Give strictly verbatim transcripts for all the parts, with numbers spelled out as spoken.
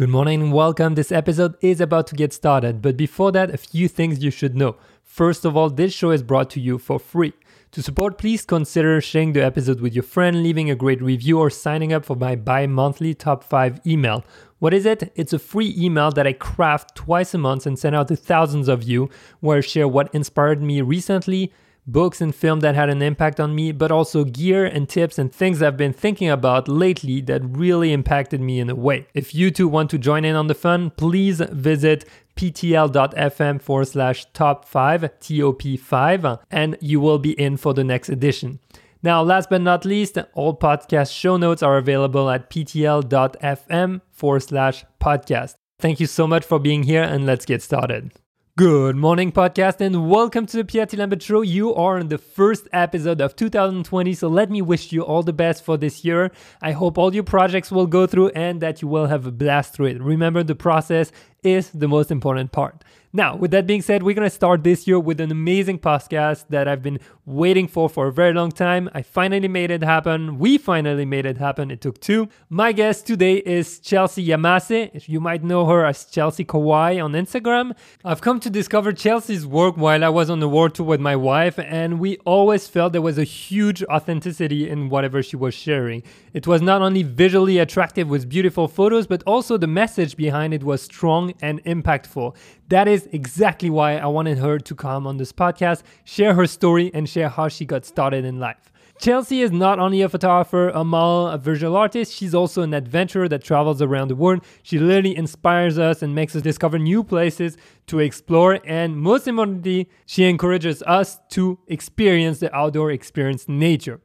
Good morning and welcome. This episode is about to get started, but before that, a few things you should know. First of all, this show is brought to you for free. To support, please consider sharing the episode with your friend, leaving a great review, or signing up for my bi-monthly top five email. What is it? It's a free email that I craft twice a month and send out to thousands of you, where I share what inspired me recently, books and film that had an impact on me, but also gear and tips and things I've been thinking about lately that really impacted me in a way. If you too want to join in on the fun, please visit ptl.fm forward slash top five, T O P five, and you will be in for the next edition. Now, last but not least, all podcast show notes are available at ptl.fm forward slash podcast. Thank you so much for being here, and let's get started. Good morning, podcast, and welcome to the Pierre T. Lambert Show. You are on the first episode of two thousand twenty, so let me wish you all the best for this year. I hope all your projects will go through and that you will have a blast through it. Remember, the process is the most important part. Now, with that being said, we're going to start this year with an amazing podcast that I've been waiting for for a very long time. I finally made it happen. We finally made it happen. It took two. My guest today is Chelsea Yamase. You might know her as Chelsea Kauai on Instagram. I've come to discover Chelsea's work while I was on the world tour with my wife, and we always felt there was a huge authenticity in whatever she was sharing. It was not only visually attractive with beautiful photos, but also the message behind it was strong and impactful. That is exactly why I wanted her to come on this podcast, share her story, and share how she got started in life. Chelsea is not only a photographer, a model, a visual artist, she's also an adventurer that travels around the world. She literally inspires us and makes us discover new places to explore, and most importantly, she encourages us to experience the outdoor experience nature.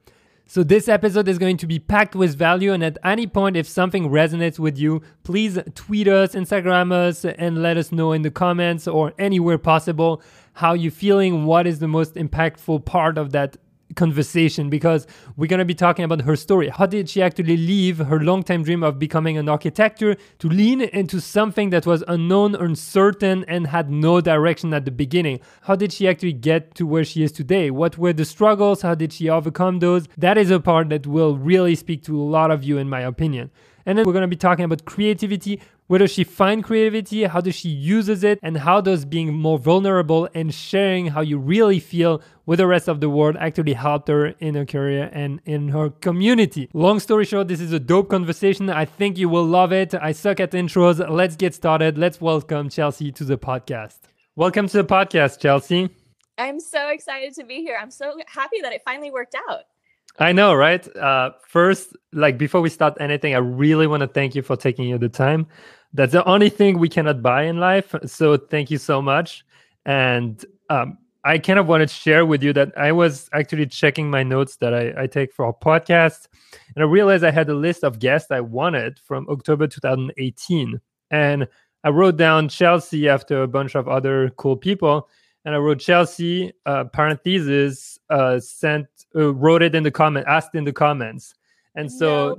So this episode is going to be packed with value, and at any point, if something resonates with you, please tweet us, Instagram us, and let us know in the comments or anywhere possible how you're feeling, what is the most impactful part of that conversation, because we're going to be talking about her story. How did she actually leave her longtime dream of becoming an architect to lean into something that was unknown, uncertain, and had no direction at the beginning? How did she actually get to where she is today? What were the struggles? How did she overcome those? That is a part that will really speak to a lot of you, in my opinion. And then we're going to be talking about creativity. Where does she find creativity? How does she uses it? And how does being more vulnerable and sharing how you really feel with the rest of the world actually helped her in her career and in her community? Long story short, this is a dope conversation. I think you will love it. I suck at intros. Let's get started. Let's welcome Chelsea to the podcast. Welcome to the podcast, Chelsea. I'm so excited to be here. I'm so happy that it finally worked out. I know, right? Uh, first, like before we start anything, I really want to thank you for taking you the time. That's the only thing we cannot buy in life. So thank you so much. And um, I kind of wanted to share with you that I was actually checking my notes that I, I take for our podcast. And I realized I had a list of guests I wanted from October twenty eighteen. And I wrote down Chelsea after a bunch of other cool people. And I wrote Chelsea, uh, parentheses, uh, sent, uh, wrote it in the comment, asked in the comments. And so no.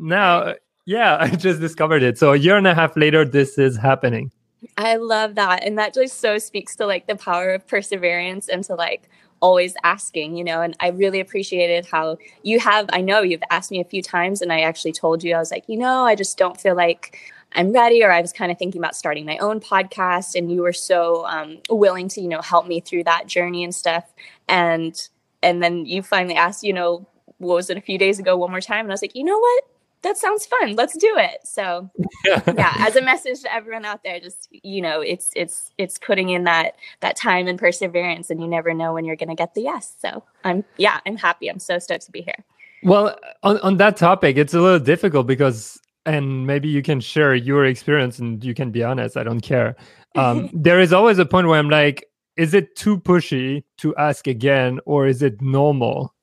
now, yeah, I just discovered it. So a year and a half later, this is happening. I love that. And that just so speaks to like the power of perseverance and to like always asking, you know, and I really appreciated how you have, I know you've asked me a few times and I actually told you, I was like, you know, I just don't feel like I'm ready, or I was kind of thinking about starting my own podcast, and you were so um, willing to, you know, help me through that journey and stuff. And, and then you finally asked, you know, what was it a few days ago, one more time. And I was like, you know what, that sounds fun. Let's do it. So yeah, as a message to everyone out there, just, you know, it's, it's, it's putting in that, that time and perseverance, and you never know when you're going to get the yes. So I'm, yeah, I'm happy. I'm so stoked to be here. Well, on, on that topic, it's a little difficult because, and maybe you can share your experience and you can be honest, I don't care. Um, there is always a point where I'm like, is it too pushy to ask again, or is it normal?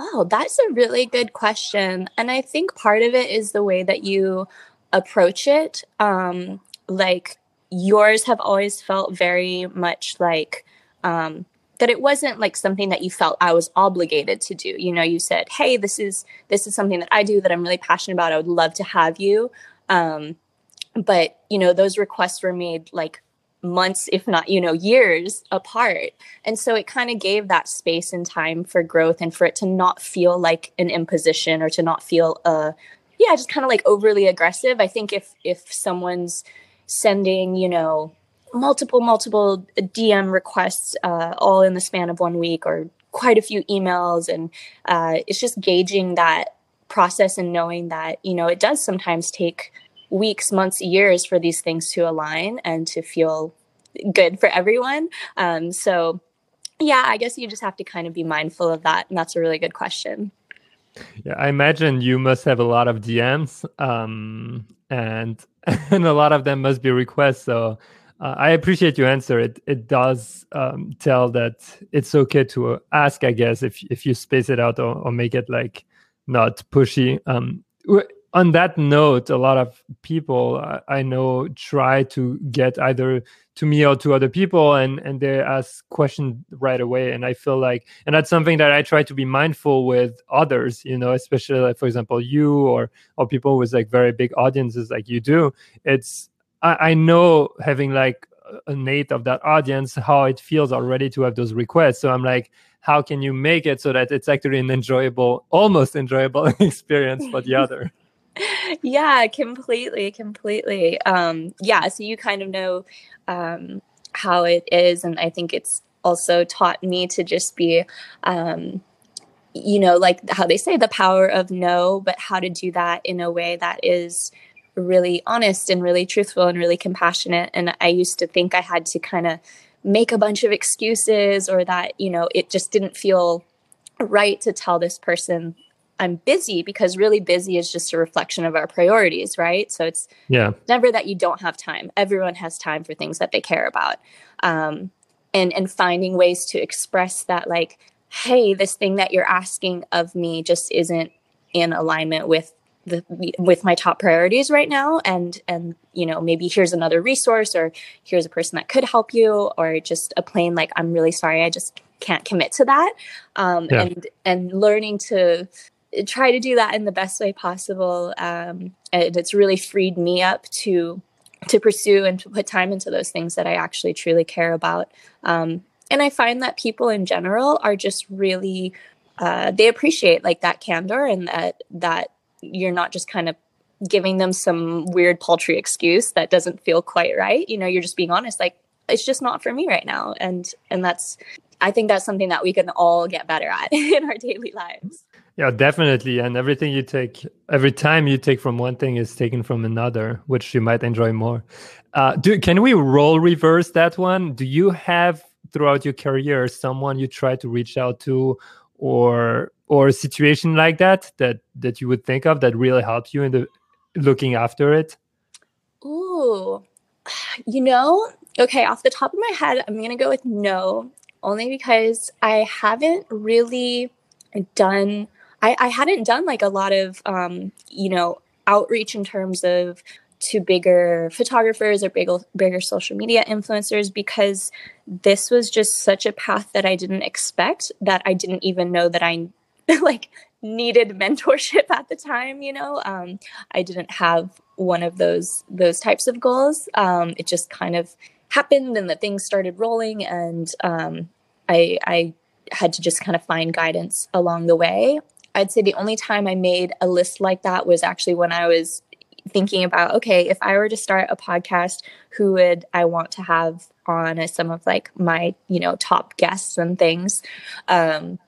Oh, that's a really good question. And I think part of it is the way that you approach it. Um, like yours have always felt very much like, um, that it wasn't like something that you felt I was obligated to do. You know, you said, hey, this is this is something that I do that I'm really passionate about. I would love to have you. Um, but, you know, those requests were made like months, if not, you know, years apart. And so it kind of gave that space and time for growth and for it to not feel like an imposition or to not feel a yeah, just kind of like overly aggressive. I think if if someone's sending, you know, multiple, multiple D M requests uh, all in the span of one week or quite a few emails. And uh, it's just gauging that process and knowing that, you know, it does sometimes take weeks, months, years for these things to align and to feel good for everyone. Um, so, yeah, I guess you just have to kind of be mindful of that. And that's a really good question. Yeah, I imagine you must have a lot of D Ms um, and and a lot of them must be requests. So uh, I appreciate your answer. It it does um, tell that it's okay to ask, I guess, if if you space it out or, or make it like not pushy. Um, on that note, a lot of people I know try to get either to me or to other people, and, and they ask questions right away. And I feel like, and that's something that I try to be mindful with others, you know, especially like, for example, you or or people with like very big audiences like you do. It's, I, I know having like a innate of that audience, how it feels already to have those requests. So I'm like, how can you make it so that it's actually an enjoyable, almost enjoyable experience for the other? Yeah, completely, completely. Um, yeah, so you kind of know um, how it is. And I think it's also taught me to just be, um, you know, like how they say the power of no, but how to do that in a way that is really honest and really truthful and really compassionate. And I used to think I had to kind of make a bunch of excuses or that, you know, it just didn't feel right to tell this person I'm busy, because really busy is just a reflection of our priorities, right? So it's yeah. never that you don't have time. Everyone has time for things that they care about. Um, and, and finding ways to express that, like, hey, this thing that you're asking of me just isn't in alignment with the with my top priorities right now. And, and you know, maybe here's another resource, or here's a person that could help you, or just a plain, like, I'm really sorry, I just can't commit to that. Um, yeah. And and learning to try to do that in the best way possible. Um, and it's really freed me up to, to pursue and to put time into those things that I actually truly care about. Um, and I find that people in general are just really, uh, they appreciate like that candor, and that, that you're not just kind of giving them some weird paltry excuse that doesn't feel quite right. You know, you're just being honest, like, it's just not for me right now. And, and that's, I think that's something that we can all get better at in our daily lives. Yeah, definitely. And everything you take, every time you take from one thing is taken from another, which you might enjoy more. Uh, do, can we roll reverse that one? Do you have throughout your career someone you try to reach out to, or or a situation like that that that you would think of that really helped you in the looking after it? Ooh, you know, okay, off the top of my head, I'm gonna go with no, only because I haven't really done. I, I hadn't done like a lot of, um, you know, outreach in terms of to bigger photographers or big, bigger social media influencers, because this was just such a path that I didn't expect, that I didn't even know that I like needed mentorship at the time. You know, um, I didn't have one of those, those types of goals. Um, it just kind of happened and the things started rolling, and um, I, I had to just kind of find guidance along the way. I'd say the only time I made a list like that was actually when I was thinking about, okay, if I were to start a podcast, who would I want to have on as some of like my, you know, top guests and things. Um,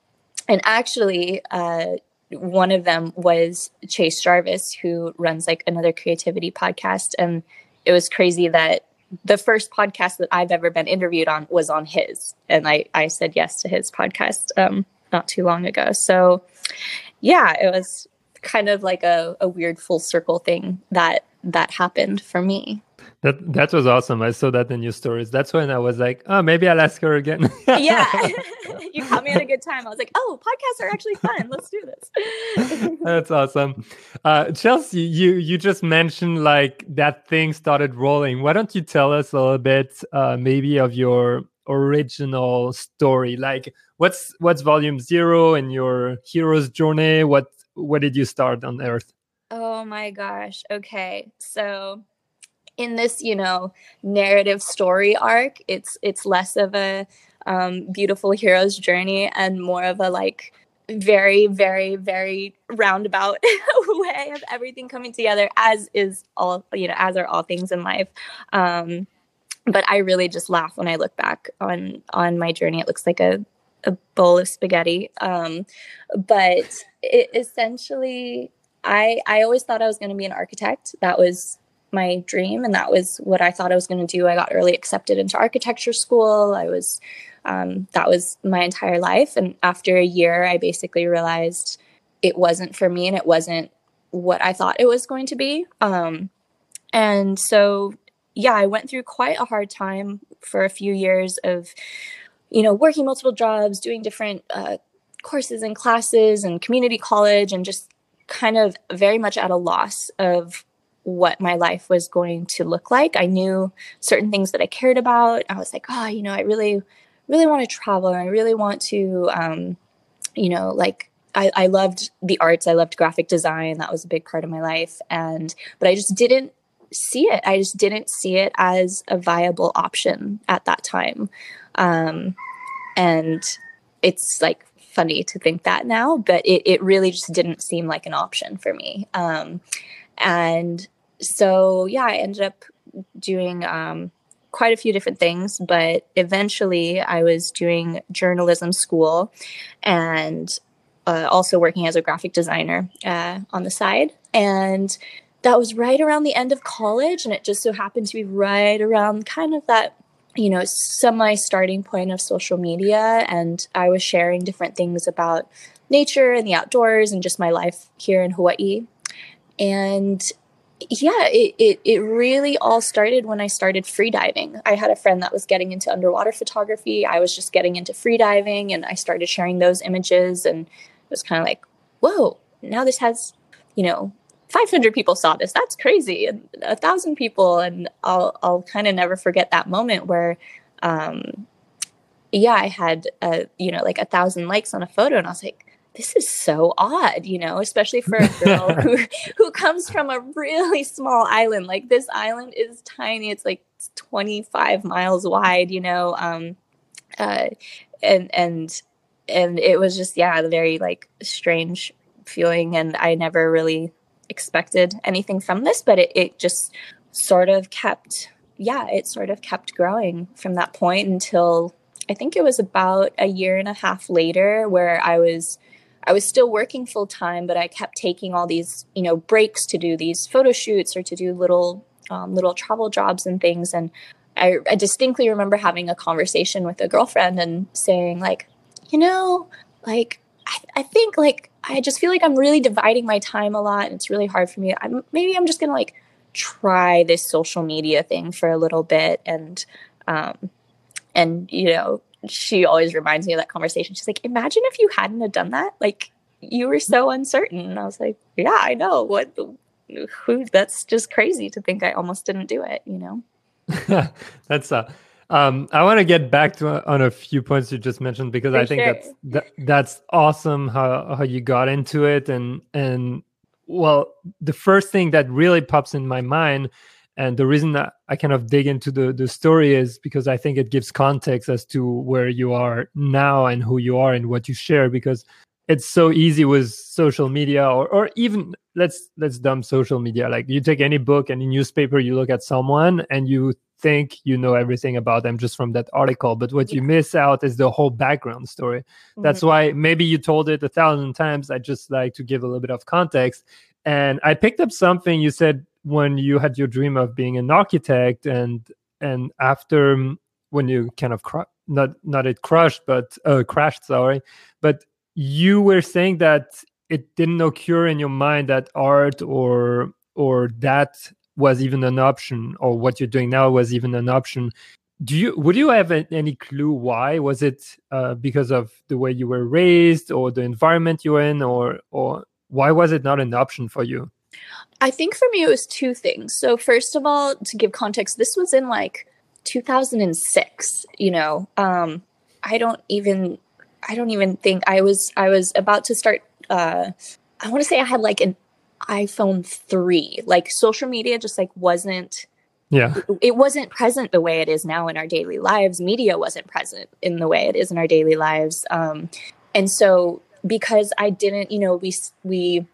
and actually, uh, one of them was Chase Jarvis, who runs like another creativity podcast. And it was crazy that the first podcast that I've ever been interviewed on was on his. And I, I said yes to his podcast um, not too long ago. So yeah, it was kind of like a, a weird full circle thing that that happened for me. That that was awesome. I saw that in your stories. That's when I was like, oh, maybe I'll ask her again. Yeah. You caught me at a good time. I was like, oh, podcasts are actually fun. Let's do this. That's awesome. Uh, Chelsea, you, you just mentioned like that thing started rolling. Why don't you tell us a little bit uh, maybe of your original story? Like what's what's volume zero in your hero's journey? What where did you start on Earth? Oh, my gosh. Okay. So in this, you know, narrative story arc, it's it's less of a um, beautiful hero's journey and more of a like very, very, very roundabout way of everything coming together, as is all, you know, as are all things in life. Um, but I really just laugh when I look back on, on my journey. It looks like a, a bowl of spaghetti. Um, but it essentially, I, I always thought I was going to be an architect. That was my dream. And that was what I thought I was going to do. I got early accepted into architecture school. I was, um, that was my entire life. And after a year, I basically realized it wasn't for me and it wasn't what I thought it was going to be. Um, and so, yeah, I went through quite a hard time for a few years of, you know, working multiple jobs, doing different uh, courses and classes and community college, and just kind of very much at a loss of what my life was going to look like. I knew certain things that I cared about. I was like, oh, you know, I really, really want to travel. And I really want to, um, you know, like I, I loved the arts. I loved graphic design. That was a big part of my life. And, but I just didn't see it. I just didn't see it as a viable option at that time. Um, and it's like funny to think that now, but it, it really just didn't seem like an option for me. Um, and so, yeah, I ended up doing, um, quite a few different things, but eventually I was doing journalism school and, uh, also working as a graphic designer, uh, on the side. And that was right around the end of college. And it just so happened to be right around kind of that, you know, semi starting point of social media. And I was sharing different things about nature and the outdoors and just my life here in Hawaii. And yeah, it, it, it really all started when I started freediving. I had a friend that was getting into underwater photography. I was just getting into freediving, and I started sharing those images, and it was kind of like, whoa, now this has, you know, five hundred people saw this. That's crazy. And a thousand people. And I'll, I'll kind of never forget that moment where, um, yeah, I had, a, you know, like a thousand likes on a photo, and I was like, this is so odd, you know, especially for a girl who, who comes from a really small island. Like this island is tiny. It's like twenty-five miles wide, you know? Um, uh, and, and, and it was just, yeah, a very like strange feeling. And I never really expected anything from this, but it, it just sort of kept, yeah, it sort of kept growing from that point until I think it was about a year and a half later where I was, I was still working full time, but I kept taking all these, you know, breaks to do these photo shoots or to do little, um, little travel jobs and things. And I, I distinctly remember having a conversation with a girlfriend and saying like, you know, like, I, I think like, I just feel like I'm really dividing my time a lot and it's really hard for me. I'm, maybe I'm just going to like try this social media thing for a little bit. And, um, and, you know, she always reminds me of that conversation. She's like, imagine if you hadn't have done that. Like, you were so uncertain. And I was like, yeah, I know. What? Who? That's just crazy to think I almost didn't do it, you know? That's, uh, um, I want to get back to uh, on a few points you just mentioned, because For I think sure. that's, that, that's awesome how, how you got into it. And, and well, the first thing that really pops in my mind, and the reason that I kind of dig into the, the story, is because I think it gives context as to where you are now and who you are and what you share, because it's so easy with social media, or, or even let's, let's dump social media. Like you take any book, any newspaper, you look at someone and you think you know everything about them just from that article. But what yeah. you miss out is the whole background story. Mm-hmm. That's why maybe you told it a thousand times. I just like to give a little bit of context. And I picked up something you said when you had your dream of being an architect, and and after when you kind of cru- not not it crushed but uh, crashed sorry but you were saying that it didn't occur in your mind that art or or that was even an option, or what you're doing now was even an option. Do you would you have a, any clue why? Was it uh, because of the way you were raised or the environment you were in, or or why was it not an option for you? I think for me, it was two things. So first of all, to give context, this was in like two thousand six, you know, um, I don't even, I don't even think I was, I was about to start, uh, I want to say I had like an iPhone three, like social media just like wasn't, yeah, it, it wasn't present the way it is now in our daily lives. Media wasn't present in the way it is in our daily lives. Um, and so because I didn't, you know, we, we,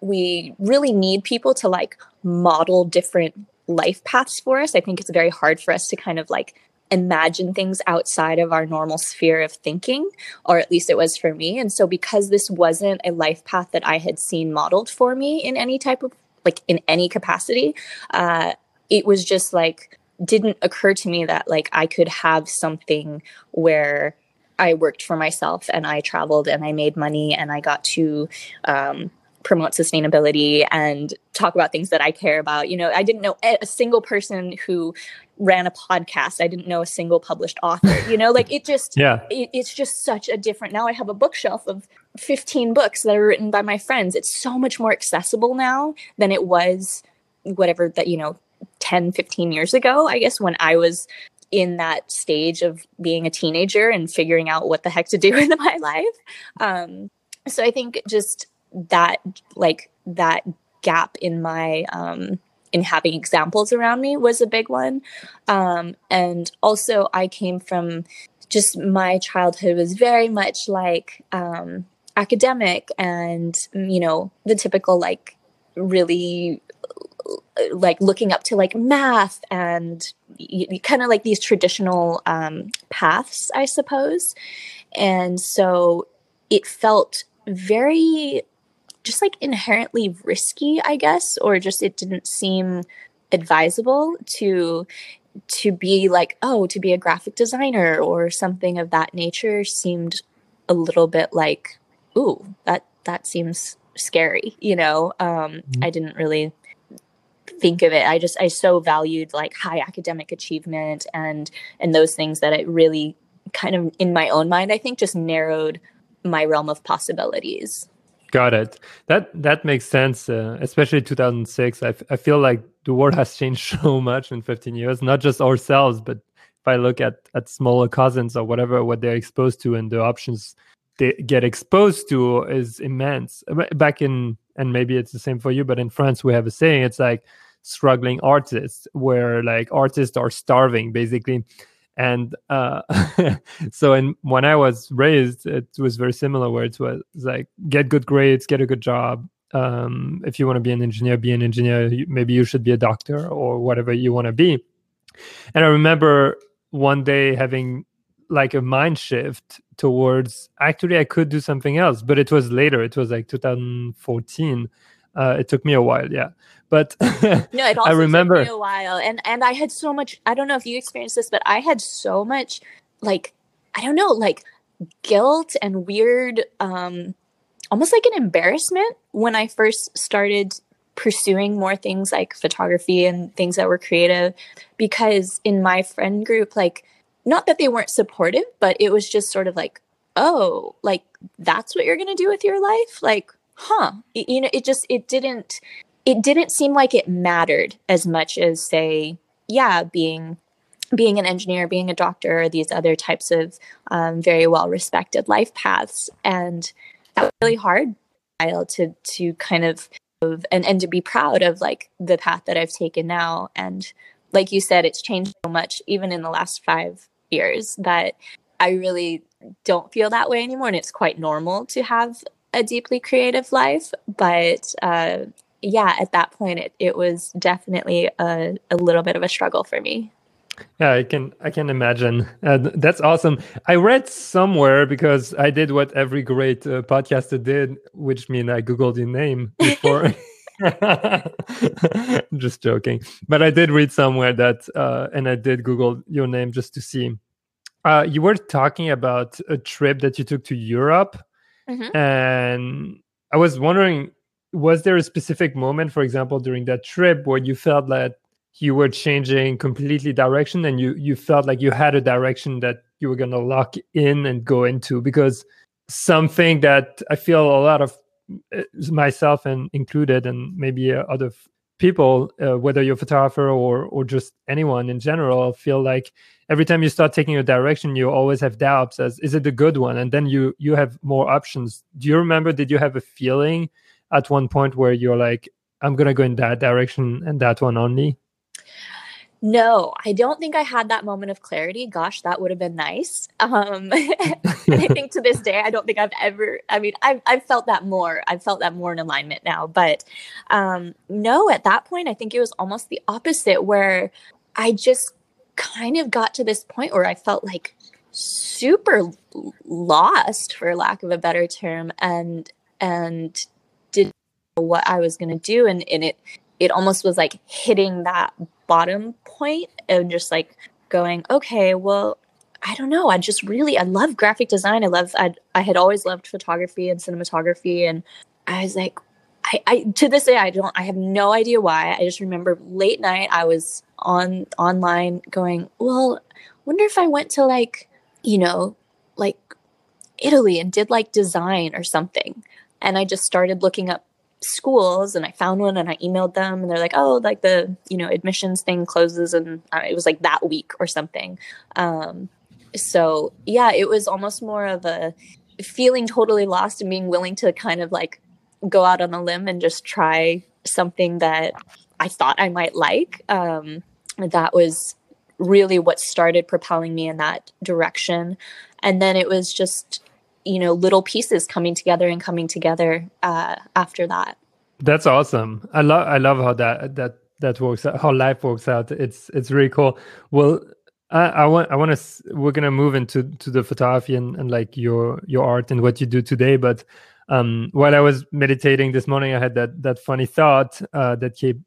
we really need people to like model different life paths for us. I think it's very hard for us to kind of like imagine things outside of our normal sphere of thinking, or at least it was for me. And so because this wasn't a life path that I had seen modeled for me in any type of, like in any capacity, uh, it was just like, didn't occur to me that like I could have something where I worked for myself and I traveled and I made money and I got to um, promote sustainability and talk about things that I care about. You know, I didn't know a single person who ran a podcast. I didn't know a single published author, you know, like it just, yeah. it, it's just such a different, now I have a bookshelf of fifteen books that are written by my friends. It's so much more accessible now than it was whatever that, you know, ten, fifteen years ago, I guess, when I was in that stage of being a teenager and figuring out what the heck to do in my life. Um, so I think just that, like that gap in my, um, in having examples around me was a big one. Um, and also I came from just my childhood was very much like, um, academic and, you know, the typical, like really like looking up to like math and y- y- kind of like these traditional um, paths, I suppose. And so it felt very just like inherently risky, I guess, or just it didn't seem advisable to to be like, oh, to be a graphic designer or something of that nature seemed a little bit like, ooh, that, that seems scary, you know? Um, mm-hmm. I didn't really think of it. I just, I so valued like high academic achievement and, and those things that it really kind of in my own mind, I think just narrowed my realm of possibilities. Got it. That, that makes sense. Uh, especially two thousand six. I, f- I feel like the world has changed so much in fifteen years, not just ourselves, but if I look at, at smaller cousins or whatever, what they're exposed to and the options they get exposed to is immense. Back in, and maybe it's the same for you, but in France, we have a saying, it's like struggling artists, where like artists are starving basically. And uh, so in, when I was raised, it was very similar where it was like, get good grades, get a good job. Um, if you want to be an engineer, be an engineer. You, maybe you should be a doctor or whatever you want to be. And I remember one day having like a mind shift towards, actually, I could do something else. But it was later. It was like two thousand fourteen. Uh, it took me a while, yeah. But no, it also I remember, took me a while. And, and I had so much, I don't know if you experienced this, but I had so much, like, I don't know, like guilt and weird, um, almost like an embarrassment when I first started pursuing more things like photography and things that were creative. Because in my friend group, like, not that they weren't supportive, but it was just sort of like, oh, like, that's what you're going to do with your life? Like, huh, it, you know, it just, it didn't, it didn't seem like it mattered as much as say, yeah, being, being an engineer, being a doctor, or these other types of um, very well-respected life paths. And that was really hard to, to kind of, and, and to be proud of like the path that I've taken now. And like you said, it's changed so much, even in the last five years that I really don't feel that way anymore. And it's quite normal to have a deeply creative life, but uh, yeah, at that point, it, it was definitely a, a little bit of a struggle for me. Yeah, I can I can imagine. Uh, that's awesome. I read somewhere, because I did what every great uh, podcaster did, which means I Googled your name before. Just joking. But I did read somewhere that, uh, and I did Google your name just to see. Uh, you were talking about a trip that you took to Europe. Mm-hmm. And I was wondering, was there a specific moment, for example, during that trip where you felt that you were changing completely direction and you, you felt like you had a direction that you were going to lock in and go into? Because something that I feel a lot of myself and included, and maybe uh, other f- people, uh, whether you're a photographer or, or just anyone in general, feel like every time you start taking a direction, you always have doubts as, is it the good one? And then you you have more options. Do you remember, did you have a feeling at one point where you're like, I'm going to go in that direction and that one only? No, I don't think I had that moment of clarity. Gosh, that would have been nice. Um, I think to this day, I don't think I've ever, I mean, I've, I've felt that more. I've felt that more in alignment now. But um, no, at that point, I think it was almost the opposite, where I just kind of got to this point where I felt like super lost, for lack of a better term, and and didn't know what I was going to do. And, and it, it almost was like hitting that bottom point and just like going, okay, well, I don't know. I just really, I love graphic design. I love, I I had always loved photography and cinematography. And I was like, I, I, to this day, I don't, I have no idea why. I just remember late night, I was on online going, well, wonder if I went to like, you know, like Italy and did like design or something. And I just started looking up schools, and I found one and I emailed them, and they're like, oh, like the, you know, admissions thing closes. And uh, it was like that week or something. Um, so yeah, it was almost more of a feeling totally lost and being willing to kind of like go out on a limb and just try something that I thought I might like. Um, that was really what started propelling me in that direction. And then it was just, you know, little pieces coming together and coming together uh, after that. That's awesome. I love, I love how that, that, that works out, how life works out. It's, it's really cool. Well, I, I want, I want to, we're going to move into to the photography and, and like your, your art and what you do today. But um, while I was meditating this morning, I had that, that funny thought uh, that kept,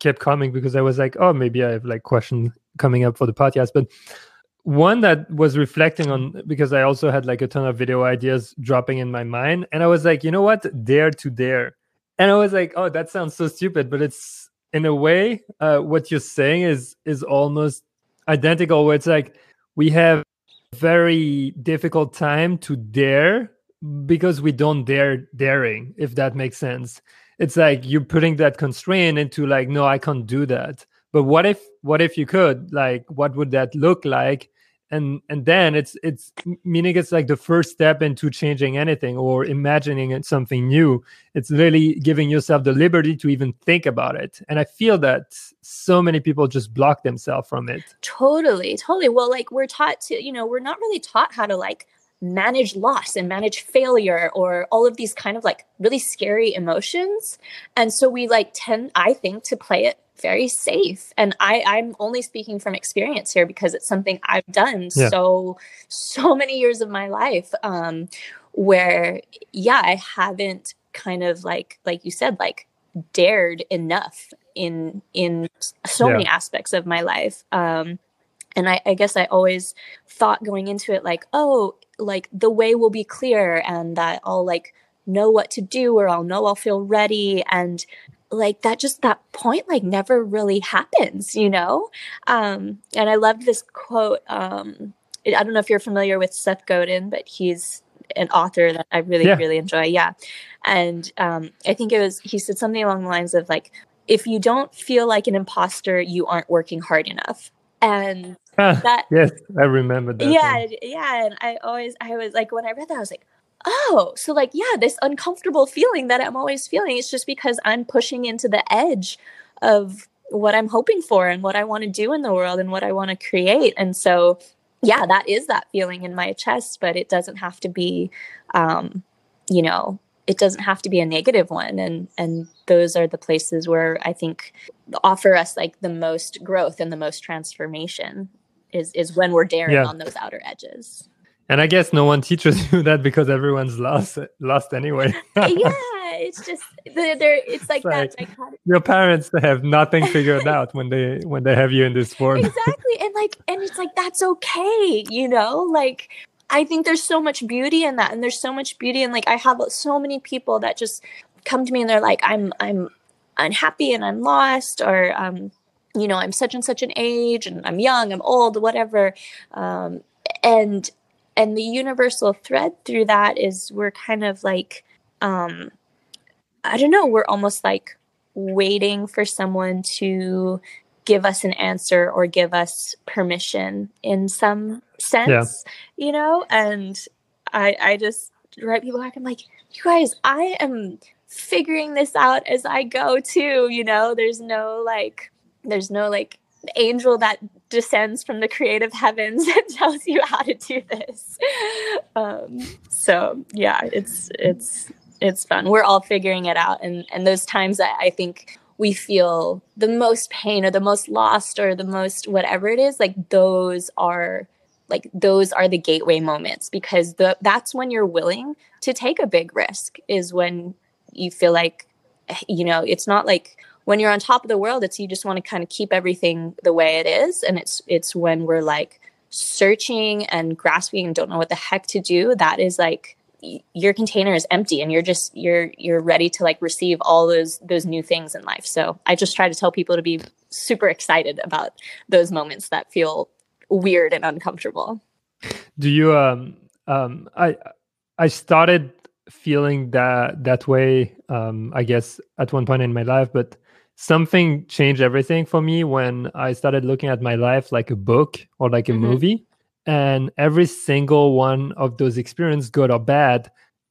kept coming, because I was like, oh, maybe I have like question coming up for the podcast, but one that was reflecting on, because I also had like a ton of video ideas dropping in my mind. And I was like, you know what? Dare to dare. And I was like, oh, that sounds so stupid. But it's, in a way, uh, what you're saying is is almost identical, where it's like, we have a very difficult time to dare because we don't dare daring, if that makes sense. It's like you're putting that constraint into like, no, I can't do that. But what if, what if you could? Like, what would that look like? And and then it's it's meaning it's like the first step into changing anything or imagining something new. It's really giving yourself the liberty to even think about it. And I feel that so many people just block themselves from it. Totally, totally. Well, like we're taught to, you know, we're not really taught how to like manage loss and manage failure or all of these kind of like really scary emotions. And so we like tend, I think, to play it very safe. And I, I'm only speaking from experience here because it's something I've done yeah. so, so many years of my life, um, where, yeah, I haven't kind of like, like you said, like dared enough in, in so yeah. many aspects of my life. Um, and I, I guess I always thought going into it, like, oh, like the way will be clear and that I'll like know what to do, or I'll know I'll feel ready. And like that, just that point, like never really happens, you know? Um, and I love this quote. Um, I don't know if you're familiar with Seth Godin, but he's an author that I really, yeah. really enjoy. Yeah. And um, I think it was, he said something along the lines of like, if you don't feel like an imposter, you aren't working hard enough. And ah, that, yes, I remember that. Yeah. One. Yeah. And I always, I was like, when I read that, I was like, oh, so like, yeah, this uncomfortable feeling that I'm always feeling, it's just because I'm pushing into the edge of what I'm hoping for and what I want to do in the world and what I want to create. And so, yeah, that is that feeling in my chest, but it doesn't have to be, um, you know, it doesn't have to be a negative one. And, and those are the places where I think offer us like the most growth and the most transformation is, is when we're daring yeah. on those outer edges. And I guess no one teaches you that because everyone's lost, lost anyway. Yeah, it's just there. It's like it's that. Like, dichotomy. Your parents have nothing figured out when they when they have you in this form. Exactly, and like, and it's like that's okay, you know. Like, I think there's so much beauty in that, and there's so much beauty in like I have so many people that just come to me and they're like, I'm I'm unhappy and I'm lost, or um, you know, I'm such and such an age, and I'm young, I'm old, whatever, um, and. And the universal thread through that is we're kind of like, um, I don't know, we're almost like waiting for someone to give us an answer or give us permission in some sense, yeah. you know? And I, I just write people back. I'm like, you guys, I am figuring this out as I go too, you know? There's no like, there's no like, angel that descends from the creative heavens and tells you how to do this. Um, so yeah, it's, it's, it's fun. We're all figuring it out. And, and those times that I think we feel the most pain or the most lost or the most whatever it is, like those are like, those are the gateway moments, because the, that's when you're willing to take a big risk, is when you feel like, you know, it's not like when you're on top of the world, it's, you just want to kind of keep everything the way it is. And it's, it's when we're like searching and grasping and don't know what the heck to do. That is like, your container is empty and you're just, you're, you're ready to like receive all those, those new things in life. So I just try to tell people to be super excited about those moments that feel weird and uncomfortable. Do you, um, um, I, I started feeling that, that way, um, I guess at one point in my life, but something changed everything for me when I started looking at my life like a book or like a mm-hmm. movie. And every single one of those experiences, good or bad,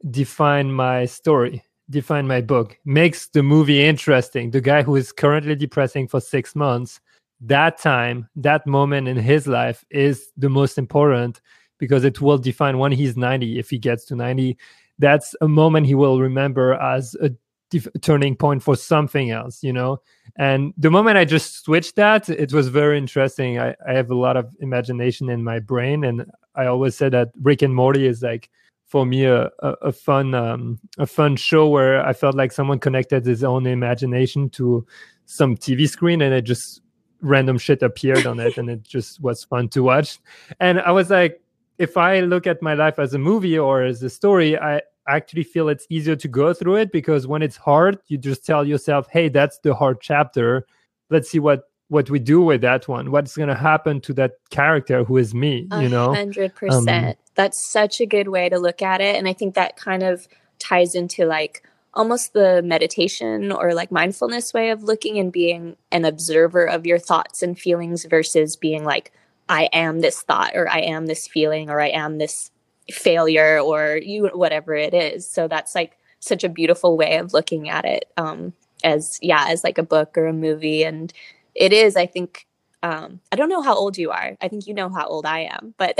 define my story, define my book, makes the movie interesting. The guy who is currently depressing for six months, that time, that moment in his life is the most important, because it will define when he's ninety, if he gets to ninety. That's a moment he will remember as a def- turning point for something else, you know? And the moment I just switched that, it was very interesting. I, I have a lot of imagination in my brain. And I always say that Rick and Morty is like, for me, a, a, a fun um, a fun show where I felt like someone connected his own imagination to some T V screen and it just random shit appeared on it. And it just was fun to watch. And I was like, if I look at my life as a movie or as a story, I actually feel it's easier to go through it, because when it's hard, you just tell yourself, hey, that's the hard chapter. Let's see what, what we do with that one. What's going to happen to that character who is me, you know? one hundred percent. Um, that's such a good way to look at it. And I think that kind of ties into like almost the meditation or like mindfulness way of looking and being an observer of your thoughts and feelings versus being like, I am this thought or I am this feeling or I am this failure or you, whatever it is. So that's like such a beautiful way of looking at it, um, as, yeah, as like a book or a movie. And it is, I think, um, I don't know how old you are. I think you know how old I am, but.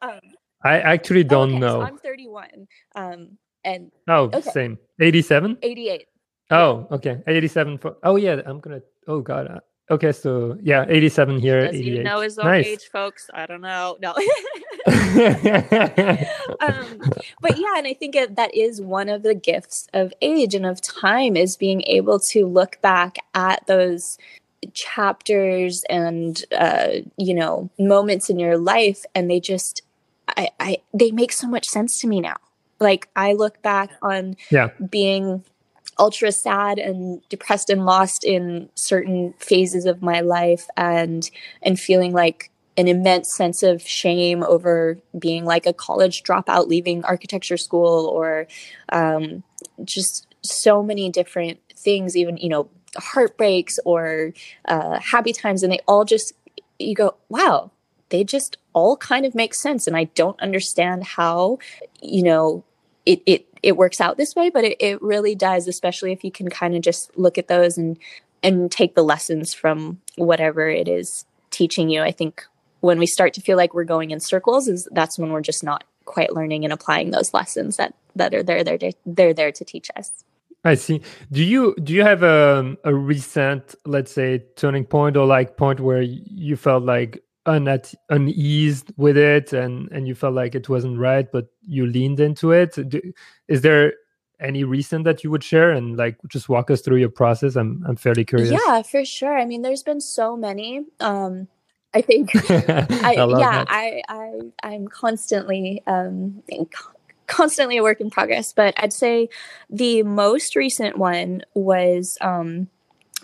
um, I actually don't okay, know. So I'm thirty-one. Um, and Oh, okay. Same. eighty-seven? eighty-eight. Oh, okay. eighty-seven. For, oh, yeah. I'm going to. Oh, God. I, Okay, so yeah, eighty-seven here. As you know his own nice. Age, folks. I don't know. No. um, but yeah, and I think it, that is one of the gifts of age and of time, is being able to look back at those chapters and, uh, you know, moments in your life. And they just, I, I, they make so much sense to me now. Like I look back on yeah. being ultra sad and depressed and lost in certain phases of my life, and and feeling like an immense sense of shame over being like a college dropout leaving architecture school, or um, just so many different things, even, you know, heartbreaks or uh, happy times. And they all just, you go, wow, they just all kind of make sense. And I don't understand how, you know, it, it, it works out this way, but it, it really does, especially if you can kind of just look at those and, and take the lessons from whatever it is teaching you. I think when we start to feel like we're going in circles, is that's when we're just not quite learning and applying those lessons that, that are there, they're, they're there to teach us. I see. Do you, do you have a, a recent, let's say, turning point, or like point where you felt like Uneat- uneased with it and and you felt like it wasn't right, but you leaned into it? Do, is there any reason that you would share, and like just walk us through your process? I'm I'm fairly curious. Yeah, for sure. I mean, there's been so many. Um, I think, I, I yeah, I, I I'm constantly um constantly a work in progress. But I'd say the most recent one was um.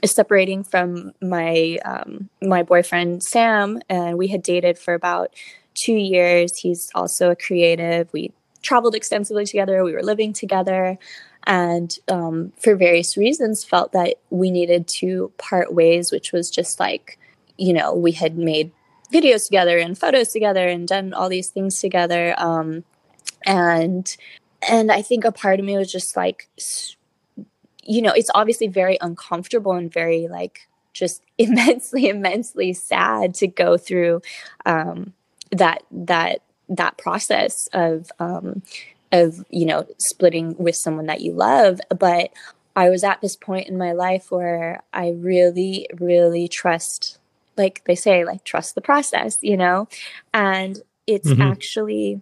separating from my um, my boyfriend Sam, and we had dated for about two years. He's also a creative. We traveled extensively together. We were living together, and um, for various reasons, felt that we needed to part ways. Which was just like, you know, we had made videos together and photos together and done all these things together, um, and and I think a part of me was just like, you know, it's obviously very uncomfortable and very like just immensely, immensely sad to go through um, that that that process of um, of you know splitting with someone that you love. But I was at this point in my life where I really, really trust, like they say, like trust the process, you know, and it's mm-hmm. actually,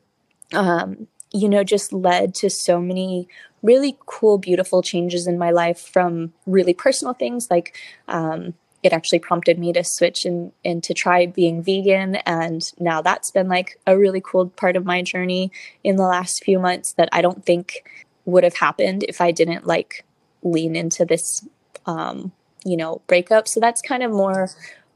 um, you know, just led to so many really cool, beautiful changes in my life, from really personal things. Like, um, it actually prompted me to switch and and to try being vegan. And now that's been like a really cool part of my journey in the last few months that I don't think would have happened if I didn't like lean into this, um, you know, breakup. So that's kind of more,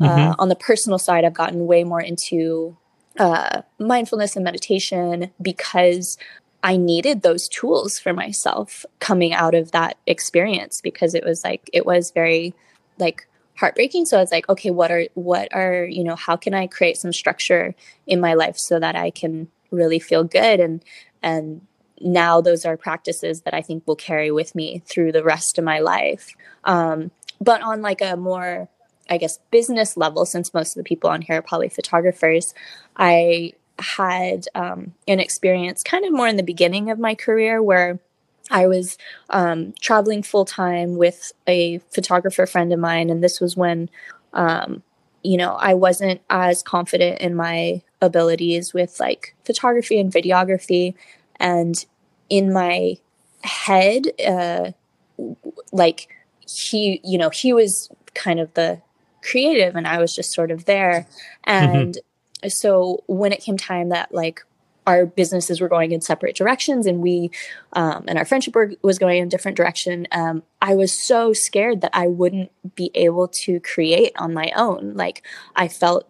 uh, mm-hmm. on the personal side. I've gotten way more into, uh, mindfulness and meditation, because I needed those tools for myself coming out of that experience, because it was like, it was very like heartbreaking. So I was like, okay, what are, what are, you know, how can I create some structure in my life so that I can really feel good? And, and, now those are practices that I think will carry with me through the rest of my life. Um, but on like a more, I guess, business level, since most of the people on here are probably photographers, I had um, an experience kind of more in the beginning of my career where I was um, traveling full time with a photographer friend of mine. And this was when, um, you know, I wasn't as confident in my abilities with like photography and videography. And in my head, uh, like he, you know, he was kind of the creative and I was just sort of there. And mm-hmm. so when it came time that like our businesses were going in separate directions and we, um, and our friendship were, was going in a different direction, um, I was so scared that I wouldn't be able to create on my own. Like I felt,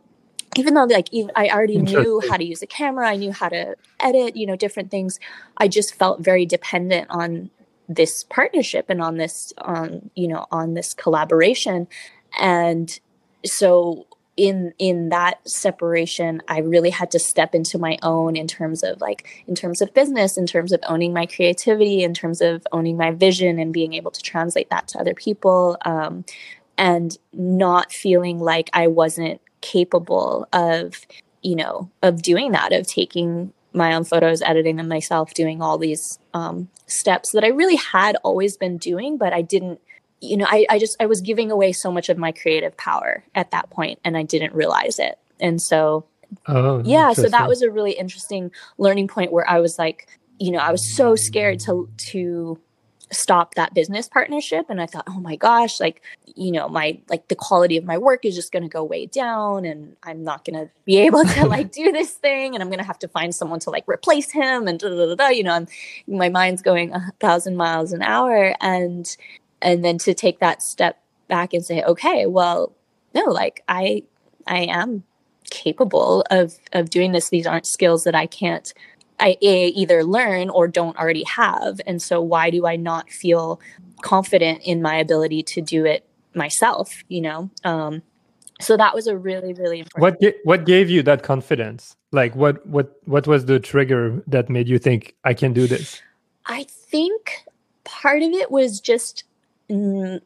even though like even, I already knew how to use a camera, I knew how to edit, you know, different things. I just felt very dependent on this partnership and on this, on, you know, on this collaboration. And so in, in that separation, I really had to step into my own in terms of like, in terms of business, in terms of owning my creativity, in terms of owning my vision and being able to translate that to other people. Um, and not feeling like I wasn't capable of, you know, of doing that, of taking my own photos, editing them myself, doing all these um, steps that I really had always been doing, but I didn't, you know, I, I just, I was giving away so much of my creative power at that point and I didn't realize it. And so, oh, yeah, so that was a really interesting learning point where I was like, you know, I was so scared to, to, stop that business partnership. And I thought, oh my gosh, like, you know, my, like the quality of my work is just going to go way down and I'm not going to be able to like do this thing. And I'm going to have to find someone to like replace him and da, da, da, da, you know, and my mind's going a thousand miles an hour. And, and then to take that step back and say, okay, well, no, like I, I am capable of, of doing this. These aren't skills that I can't I either learn or don't already have. And so why do I not feel confident in my ability to do it myself, you know? Um, so that was a really, really important. What ga- what gave you that confidence? Like what, what, what was the trigger that made you think I can do this? I think part of it was just, mm,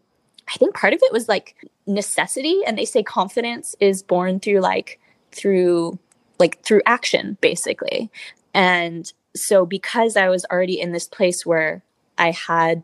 I think part of it was like necessity. And they say confidence is born through like, through like through action basically. And so because I was already in this place where I had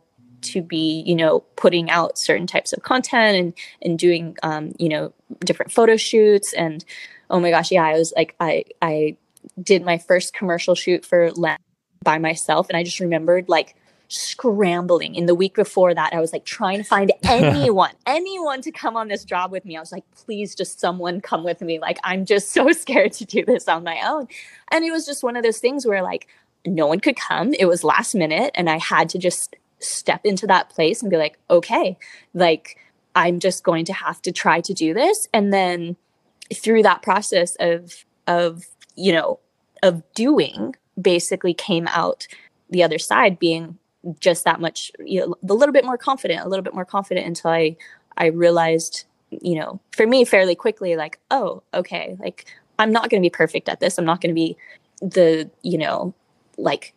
to be, you know, putting out certain types of content and, and doing, um, you know, different photo shoots and, oh my gosh, yeah, I was like, I, I did my first commercial shoot for Lent by myself. And I just remembered like scrambling in the week before that, I was like trying to find anyone, anyone to come on this job with me. I was like, please just someone come with me. Like, I'm just so scared to do this on my own. And it was just one of those things where like no one could come. It was last minute. And I had to just step into that place and be like, okay, like I'm just going to have to try to do this. And then through that process of, of, you know, of doing basically came out the other side being just that much, you know, a little bit more confident, a little bit more confident until I, I realized, you know, for me fairly quickly, like, oh, okay, like I'm not going to be perfect at this. I'm not going to be the, you know, like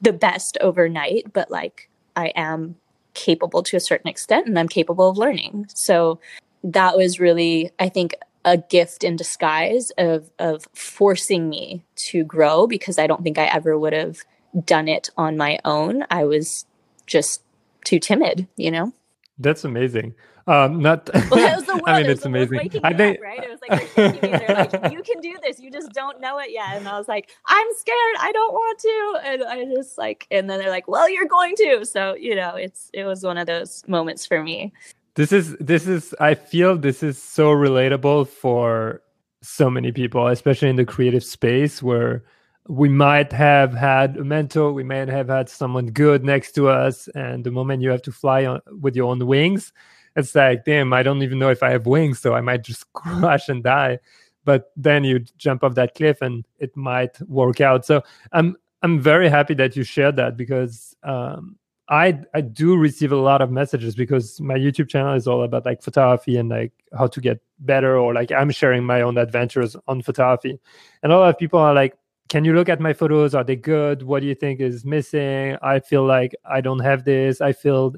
the best overnight, but like I am capable to a certain extent and I'm capable of learning. So that was really, I think, a gift in disguise of of forcing me to grow, because I don't think I ever would have done it on my own. I was just too timid, you know? That's amazing. Um, not. Well, that was the I mean, it's the amazing. I think. Up, right? It was like, they're shaking me. They're like, you can do this. You just don't know it yet. And I was like, I'm scared. I don't want to. And I just like, and then they're like, well, you're going to. So, you know, it's, it was one of those moments for me. This is, this is, I feel this is so relatable for so many people, especially in the creative space, where we might have had a mentor, we might have had someone good next to us. And the moment you have to fly on, with your own wings, it's like, damn, I don't even know if I have wings, so I might just crash and die. But then you jump off that cliff and it might work out. So I'm I'm very happy that you shared that, because um, I I do receive a lot of messages, because my YouTube channel is all about like photography and like how to get better, or like I'm sharing my own adventures on photography. And a lot of people are like, can you look at my photos? Are they good? What do you think is missing? I feel like I don't have this. I feel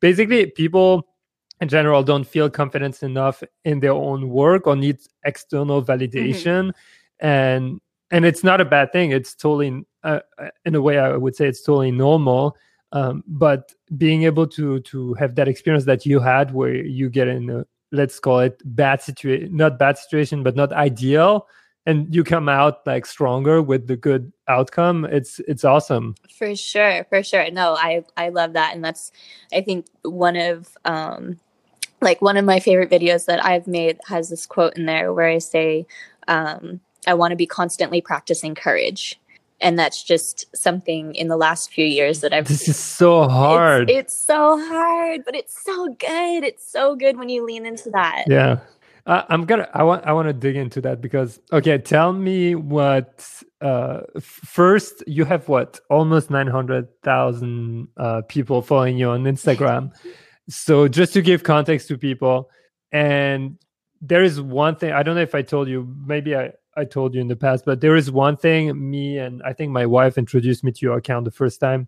basically people... in general, don't feel confidence enough in their own work or need external validation. Mm-hmm. And and it's not a bad thing. It's totally, uh, in a way, I would say it's totally normal. Um, but being able to to have that experience that you had, where you get in a, let's call it bad situation, not bad situation, but not ideal, and you come out like stronger with the good outcome. It's it's awesome. For sure, for sure. No, I I love that, and that's I think one of um. Like one of my favorite videos that I've made has this quote in there where I say, um, I want to be constantly practicing courage. And that's just something in the last few years that I've... This is so hard. It's, it's so hard, but it's so good. It's so good when you lean into that. Yeah. Uh, I'm gonna, I want, I want to dig into that because, okay, tell me what, uh, first you have what, almost nine hundred thousand uh, people following you on Instagram. So just to give context to people, and there is one thing, I don't know if I told you, maybe I, I told you in the past, but there is one thing me and I think my wife introduced me to your account the first time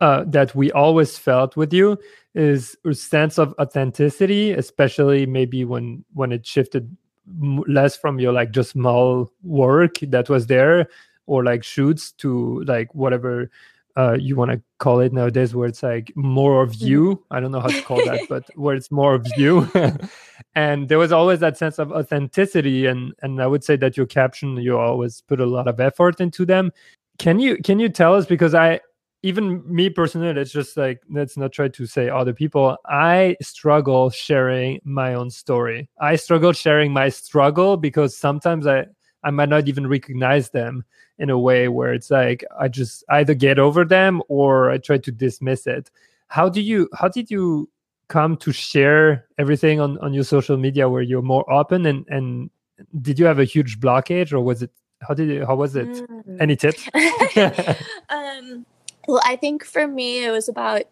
uh, that we always felt with you is a sense of authenticity, especially maybe when, when it shifted less from your like just small work that was there or like shoots to like whatever Uh, you want to call it nowadays, where it's like more of you. I don't know how to call that, but where it's more of you. And there was always that sense of authenticity. And and I would say that your caption, you always put a lot of effort into them. Can you can you tell us, because I, even me personally, it's just like, let's not try to say other people. I struggle sharing my own story. I struggle sharing my struggle because sometimes I, I might not even recognize them in a way where it's like, I just either get over them or I try to dismiss it. How do you, how did you come to share everything on, on your social media where you're more open, and, and did you have a huge blockage, or was it, how did you, how was it? Mm. Any tips? um, well, I think for me, it was about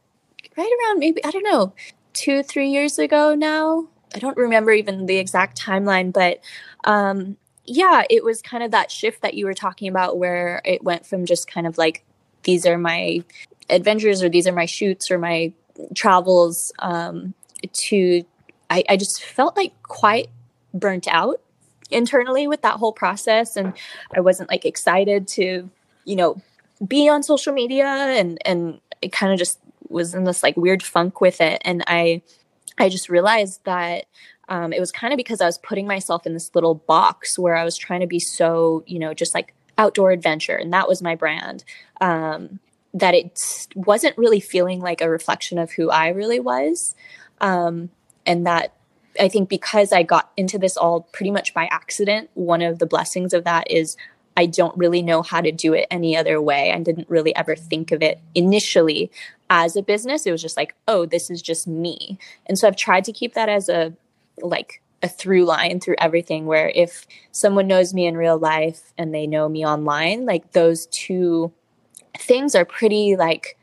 right around maybe, I don't know, two, three years ago now. I don't remember even the exact timeline, but, um, yeah, it was kind of that shift that you were talking about where it went from just kind of like, these are my adventures or these are my shoots or my travels um, to, I, I just felt like quite burnt out internally with that whole process. And I wasn't like excited to, you know, be on social media, and, and it kind of just was in this like weird funk with it. And I, I just realized that Um, it was kind of because I was putting myself in this little box where I was trying to be so, you know, just like outdoor adventure. And that was my brand, um, that it wasn't really feeling like a reflection of who I really was. Um, and that I think because I got into this all pretty much by accident, one of the blessings of that is I don't really know how to do it any other way. I didn't really ever think of it initially as a business. It was just like, oh, this is just me. And so I've tried to keep that as a like a through line through everything, where if someone knows me in real life and they know me online, like those two things are pretty, like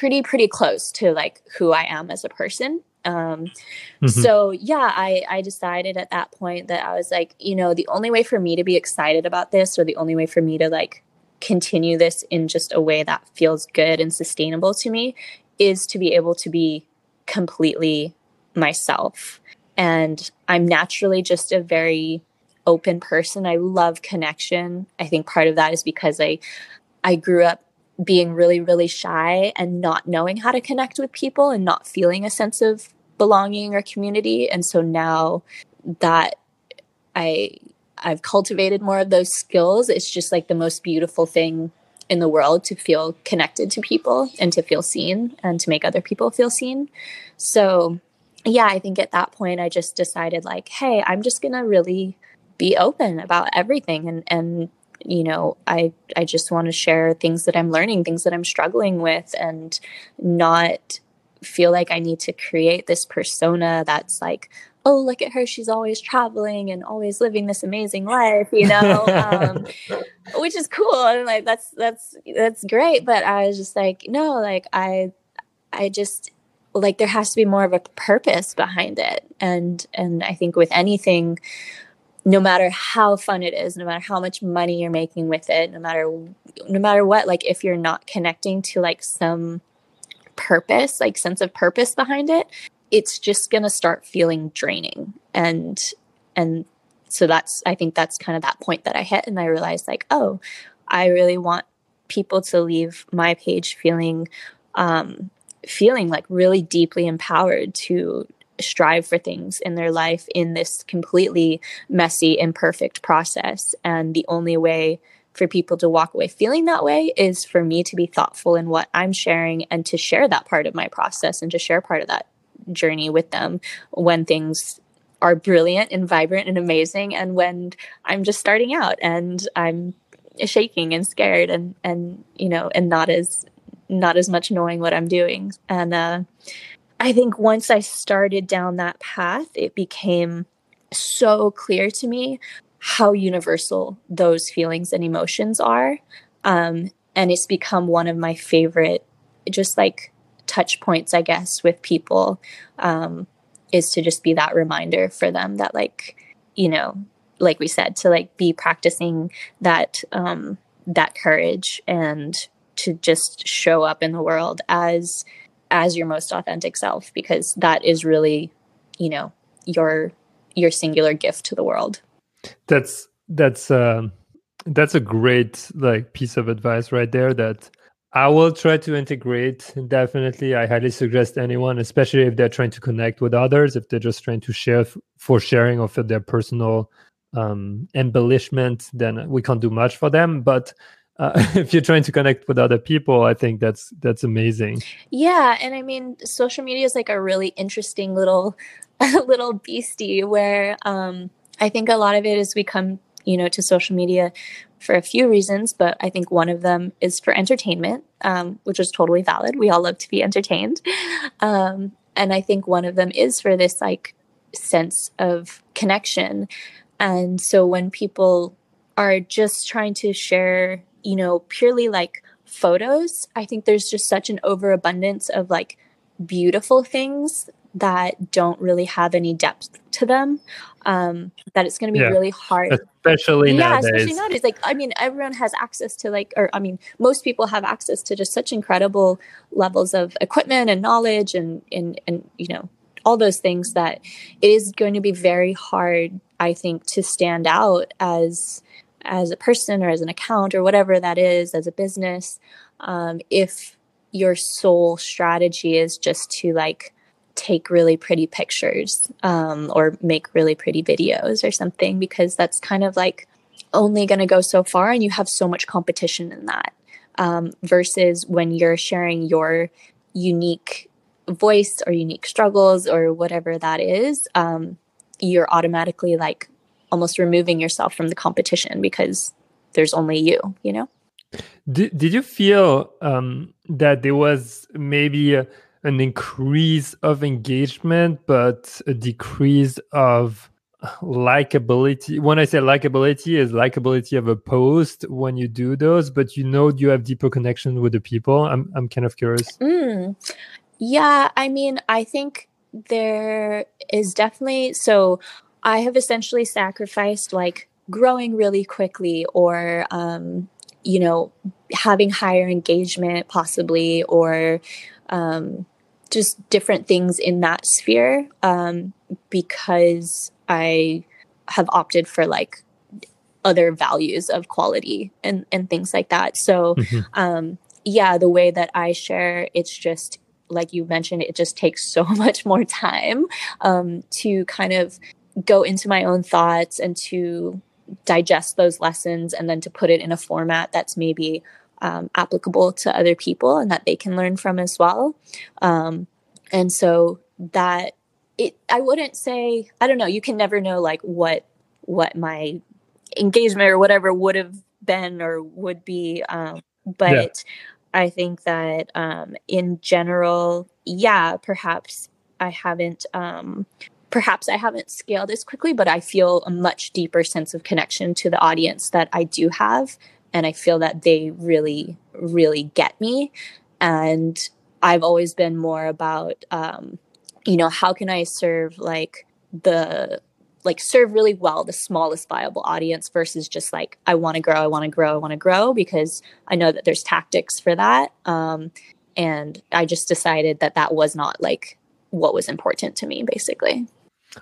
pretty, pretty close to like who I am as a person. Um, mm-hmm. So yeah, I, I decided at that point that I was like, you know, the only way for me to be excited about this, or the only way for me to like continue this in just a way that feels good and sustainable to me, is to be able to be completely myself. And I'm naturally just a very open person. I love connection. I think part of that is because I, I grew up being really, really shy and not knowing how to connect with people and not feeling a sense of belonging or community. And so now that I, I've cultivated more of those skills, it's just like the most beautiful thing in the world to feel connected to people and to feel seen and to make other people feel seen. So yeah, I think at that point I just decided like, hey, I'm just going to really be open about everything. And, and, you know, I, I just want to share things that I'm learning, things that I'm struggling with, and not feel like I need to create this persona that's like, oh, look at her, she's always traveling and always living this amazing life, you know, um, which is cool. And like, that's, that's, that's great. But I was just like, no, like I, I just like, there has to be more of a purpose behind it. And, and I think with anything, no matter how fun it is, no matter how much money you're making with it, no matter, no matter what, like if you're not connecting to like some purpose, like sense of purpose behind it, it's just going to start feeling draining. And, and so that's, I think that's kind of that point that I hit. And I realized like, oh, I really want people to leave my page feeling, um, feeling like really deeply empowered to strive for things in their life in this completely messy, imperfect process. And the only way for people to walk away feeling that way is for me to be thoughtful in what I'm sharing and to share that part of my process and to share part of that journey with them when things are brilliant and vibrant and amazing, and when I'm just starting out and I'm shaking and scared and and you know and not as not as much knowing what I'm doing. And uh I think once I started down that path, it became so clear to me how universal those feelings and emotions are, um and it's become one of my favorite just like touch points, I guess, with people, um, is to just be that reminder for them that, like, you know, like we said, to like be practicing that, um, that courage and to just show up in the world as, as your most authentic self, because that is really, you know, your, your singular gift to the world. That's, that's, um, that's a great like piece of advice right there that I will try to integrate. Definitely. I highly suggest anyone, especially if they're trying to connect with others, if they're just trying to share f- for sharing or for their personal um, embellishment, then we can't do much for them. But uh, if you're trying to connect with other people, I think that's that's amazing. Yeah. And I mean, social media is like a really interesting little, little beastie where um, I think a lot of it is we come, you know, to social media for a few reasons, but I think one of them is for entertainment, um, which is totally valid. We all love to be entertained. Um, and I think one of them is for this like sense of connection. And so when people are just trying to share, you know, purely like photos, I think there's just such an overabundance of like beautiful things that don't really have any depth to them, um, that it's going to be yeah. really hard. Especially yeah, nowadays. especially nowadays. Like, I mean, everyone has access to like, or I mean, most people have access to just such incredible levels of equipment and knowledge and, and, and, you know, all those things that it is going to be very hard, I think, to stand out as, as a person or as an account or whatever that is, as a business. Um, if your sole strategy is just to like, take really pretty pictures, um, or make really pretty videos or something, because that's kind of like only going to go so far, and you have so much competition in that, um, versus when you're sharing your unique voice or unique struggles or whatever that is, um, you're automatically like almost removing yourself from the competition because there's only you, you know? Did, did you feel um, that there was maybe a an increase of engagement, but a decrease of likability? When I say likability, is likability of a post when you do those, but you know, you have deeper connection with the people. I'm I'm kind of curious. Mm. Yeah, I mean, I think there is definitely, so I have essentially sacrificed like growing really quickly or, um, you know, having higher engagement possibly, or, um, just different things in that sphere, um, because I have opted for like other values of quality and, and things like that. So, mm-hmm. um, yeah, the way that I share, it's just like you mentioned, it just takes so much more time um, to kind of go into my own thoughts and to digest those lessons and then to put it in a format that's maybe um, applicable to other people and that they can learn from as well. Um, and so that it, I wouldn't say, I don't know, you can never know like what, what my engagement or whatever would have been or would be. Um, but yeah. I think that um, in general, yeah, perhaps I haven't, um, perhaps I haven't scaled as quickly, but I feel a much deeper sense of connection to the audience that I do have. And I feel that they really, really get me. And I've always been more about, um, you know, how can I serve like the, like serve really well the smallest viable audience versus just like, I want to grow, I want to grow, I want to grow, because I know that there's tactics for that. Um, and I just decided that that was not like what was important to me, basically.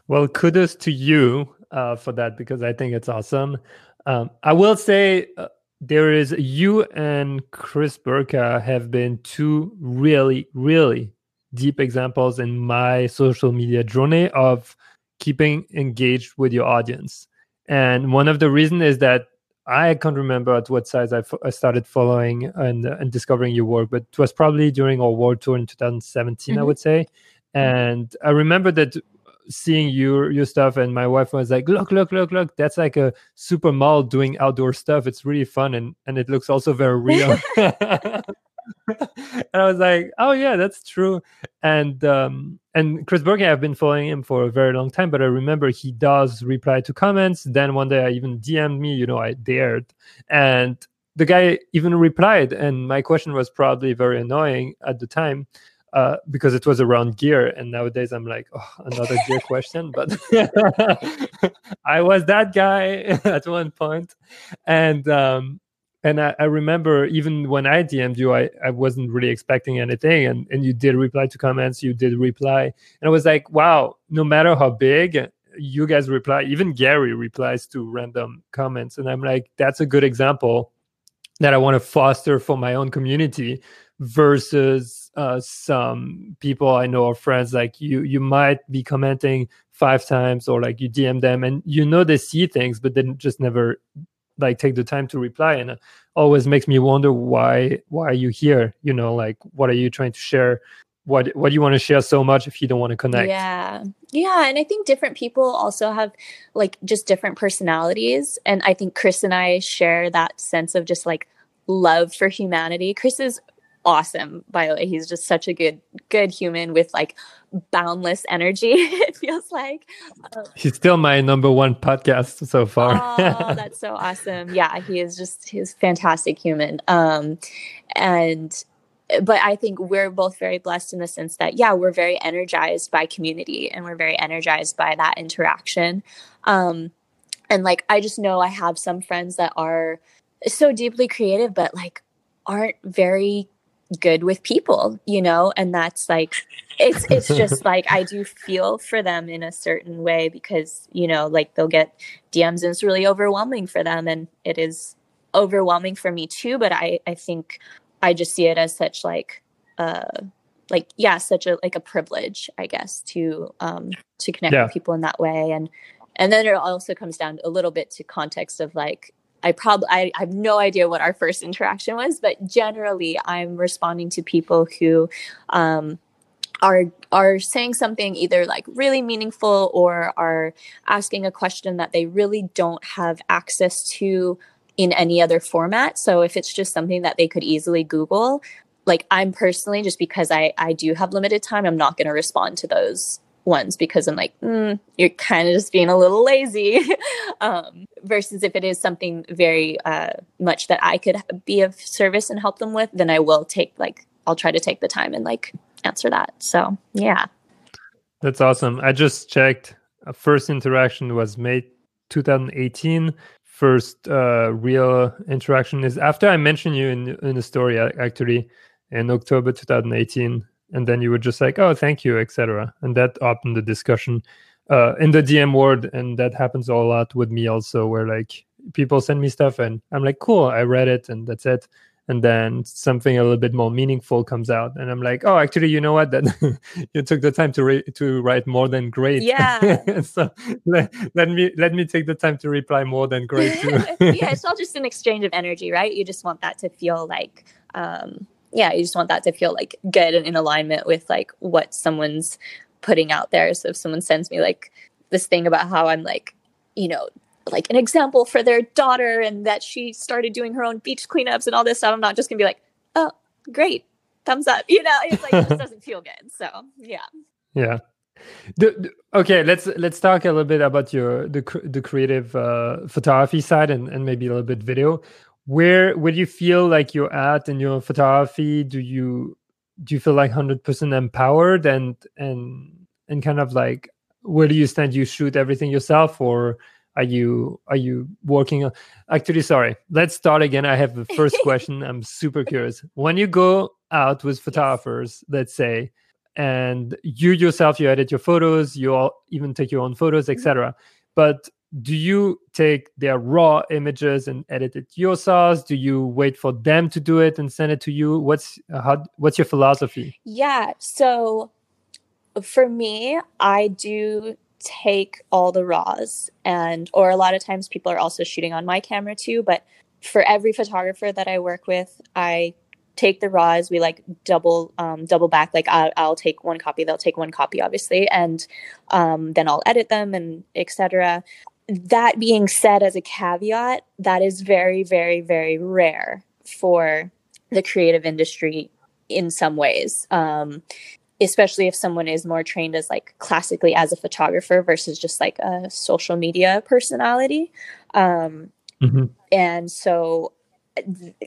Well, kudos to you uh, for that, because I think it's awesome. Um, I will say uh, there is, you and Chris Burka have been two really, really deep examples in my social media journey of keeping engaged with your audience. And one of the reasons is that I can't remember at what size I, f- I started following and, uh, and discovering your work, but it was probably during our world tour in two thousand seventeen, mm-hmm. I would say. And I remember that seeing your your stuff, and my wife was like, look, look, look, look, that's like a supermodel doing outdoor stuff. It's really fun, and, and it looks also very real. And I was like, oh yeah, that's true. And um, and Chris Burke, I've been following him for a very long time, but I remember he does reply to comments. Then one day I even D M'd me, you know, I dared. And the guy even replied, and my question was probably very annoying at the time. Uh, because it was around gear, and nowadays I'm like, oh, another gear question. But I was that guy at one point, and um, and I, I remember even when I D M'd you, I, I wasn't really expecting anything, and, and you did reply to comments, you did reply, and I was like, wow, no matter how big you guys reply, even Gary replies to random comments, and I'm like, that's a good example that I want to foster for my own community versus. Uh, some people I know or friends, like you, you might be commenting five times, or like you D M them and you know they see things, but then just never like take the time to reply. And it always makes me wonder why, why are you here? You know, like, what are you trying to share? What, what do you want to share so much if you don't want to connect? Yeah. Yeah. And I think different people also have like just different personalities. And I think Chris and I share that sense of just like love for humanity. Chris is awesome, by the way. He's just such a good good human with like boundless energy. It feels like um, he's still my number one podcast so far. Oh, that's so awesome. Yeah, he is just he's a fantastic human. Um and but I think we're both very blessed in the sense that yeah, we're very energized by community, and we're very energized by that interaction. Um and like I just know I have some friends that are so deeply creative but like aren't very good with people, you know, and that's like, it's, it's just like, I do feel for them in a certain way because, you know, like they'll get D Ms and it's really overwhelming for them. And it is overwhelming for me too. But I, I think I just see it as such like, uh, like, yeah, such a, like a privilege, I guess, to, um, to connect yeah. with people in that way. And, and then it also comes down a little bit to context of like, I probably I, I have no idea what our first interaction was, but generally I'm responding to people who um, are are saying something either like really meaningful or are asking a question that they really don't have access to in any other format. So if it's just something that they could easily Google, like I'm personally, just because I, I do have limited time, I'm not going to respond to those ones because I'm like, mm, you're kind of just being a little lazy. um, versus if it is something very uh, much that I could be of service and help them with, then I will take like, I'll try to take the time and like answer that. So, yeah. That's awesome. I just checked. Uh, first interaction was May twenty eighteen. First uh, real interaction is after I mentioned you in, in the story, actually, in October twenty eighteen. and then you were just like, oh, thank you, et cetera. And that opened the discussion uh, in the D M world, and that happens a lot with me also, where like people send me stuff and I'm like, cool, I read it, and that's it. And then something a little bit more meaningful comes out, and I'm like, oh, actually, you know what? That you took the time to re- to write more than great. Yeah. so le- let me let me take the time to reply more than great too. Yeah, it's all just an exchange of energy, right? You just want that to feel like, um, yeah, you just want that to feel like good and in alignment with like what someone's putting out there. So if someone sends me like this thing about how I'm like, you know, like an example for their daughter and that she started doing her own beach cleanups and all this stuff, I'm not just gonna be like, oh, great, thumbs up, you know, it's like, it just doesn't feel good. So yeah. Yeah. The, the, okay. Let's, let's talk a little bit about your, the, the creative uh, photography side and, and maybe a little bit video. Where, where do you feel like you're at in your photography? Do you, do you feel like one hundred percent empowered and, and, and kind of like, where do you stand? You shoot everything yourself, or Are you are you working on? Actually, sorry. Let's start again. I have the first question. I'm super curious. When you go out with photographers, let's say, and you yourself, you edit your photos, you all even take your own photos, et cetera. But do you take their raw images and edit it yourselves? Do you wait for them to do it and send it to you? What's how, what's your philosophy? Yeah. So for me, I do take all the raws, and or a lot of times people are also shooting on my camera too, but for every photographer that I work with, I take the raws. We like double um double back, like I'll, I'll take one copy, they'll take one copy, obviously, and um then I'll edit them and etc. That being said, as a caveat, that is very very very rare for the creative industry in some ways, um especially if someone is more trained as like classically as a photographer versus just like a social media personality. Um, mm-hmm. And so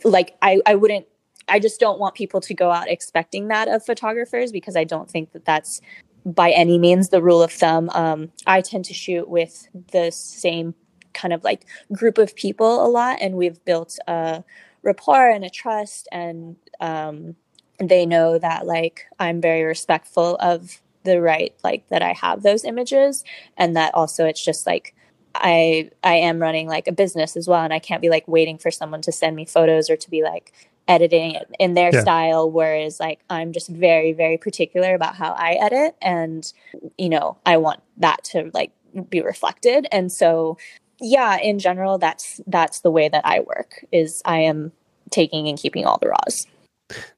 like, I, I wouldn't, I just don't want people to go out expecting that of photographers, because I don't think that that's by any means the rule of thumb. Um, I tend to shoot with the same kind of like group of people a lot, and we've built a rapport and a trust, and, um, they know that like I'm very respectful of the right, like that I have those images, and that also it's just like I I am running like a business as well, and I can't be like waiting for someone to send me photos or to be like editing it in their yeah. style, whereas like I'm just very very particular about how I edit, and you know I want that to like be reflected. And so yeah, in general that's that's the way that I work, is I am taking and keeping all the raws.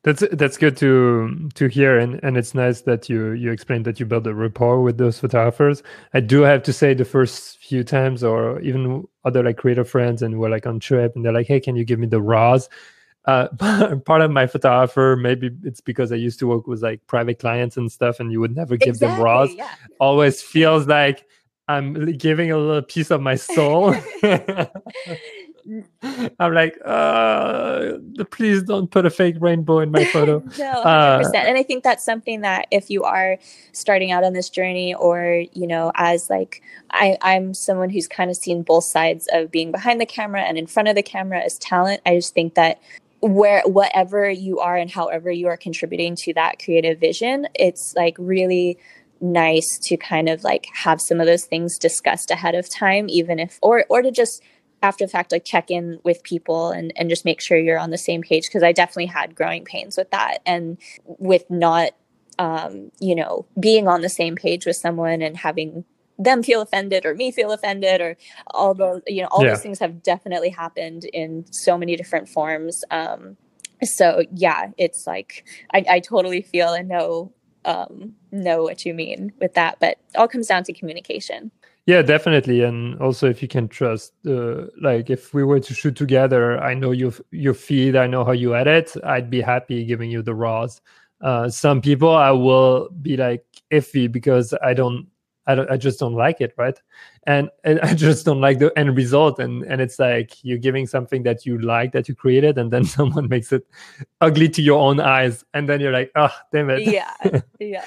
That's that's good to to hear, and, and it's nice that you, you explained that you build a rapport with those photographers. I do have to say, the first few times, or even other like creator friends, and we're like on trip, and they're like, "Hey, can you give me the raws?" Uh, part of my photographer, maybe it's because I used to work with like private clients and stuff, and you would never give exactly, them raws. Yeah. Always feels like I'm giving a little piece of my soul. I'm like, uh, please don't put a fake rainbow in my photo. No, one hundred percent. Uh, and I think that's something that if you are starting out on this journey, or, you know, as like, I, I'm someone who's kind of seen both sides of being behind the camera and in front of the camera as talent. I just think that where, whatever you are and however you are contributing to that creative vision, it's like really nice to kind of like have some of those things discussed ahead of time, even if, or, or to just after the fact, like check in with people and, and just make sure you're on the same page. Because I definitely had growing pains with that, and with not, um, you know, being on the same page with someone and having them feel offended or me feel offended, or all those, you know, all yeah. those things have definitely happened in so many different forms. Um, so yeah, it's like, I, I totally feel and know, um, know what you mean with that, but it all comes down to communication. Yeah, definitely. And also if you can trust, uh, like if we were to shoot together, I know your, your feed, I know how you edit, I'd be happy giving you the raws. Uh, some people I will be like iffy, because I don't, I don't, I just don't like it. Right. And, and I just don't like the end result. And, and it's like, you're giving something that you like, that you created, and then someone makes it ugly to your own eyes. And then you're like, oh, damn it. Yeah. Yeah.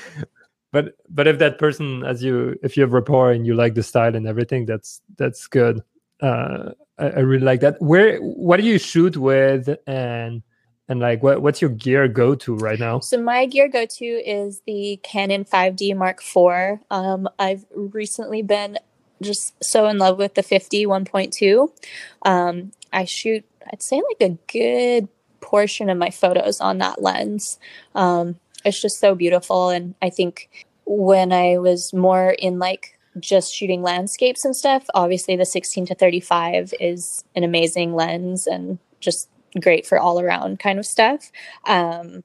But but if that person, as you, if you have rapport and you like the style and everything, that's that's good. Uh, I, I really like that. Where what do you shoot with, and And like, what, what's your gear go-to right now? So my gear go-to is the Canon five D Mark four. Um, I've recently been just so in love with the fifty one point two. Um, I shoot, I'd say like a good portion of my photos on that lens. Um, it's just so beautiful. And I think when I was more in like just shooting landscapes and stuff, obviously the sixteen to thirty-five is an amazing lens and just great for all around kind of stuff. Um,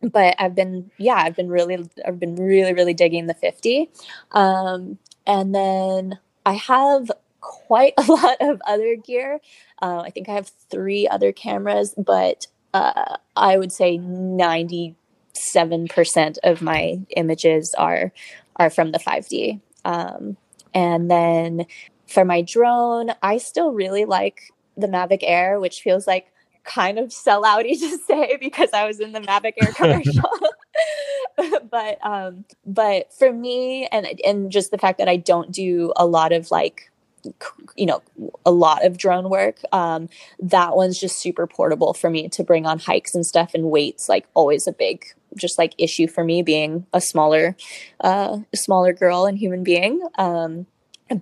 but I've been, yeah, I've been really, I've been really, really digging the fifty. Um, and then I have quite a lot of other gear. Uh, I think I have three other cameras, but uh, I would say ninety-seven percent of my images are, are from the five D. Um, and then for my drone, I still really like the Mavic Air, which feels like kind of sellouty to say because I was in the Mavic Air commercial. But um, but for me, and and just the fact that I don't do a lot of like, you know, a lot of drone work, um, that one's just super portable for me to bring on hikes and stuff, and weight's like always a big just like issue for me being a smaller, uh, smaller girl and human being. Um,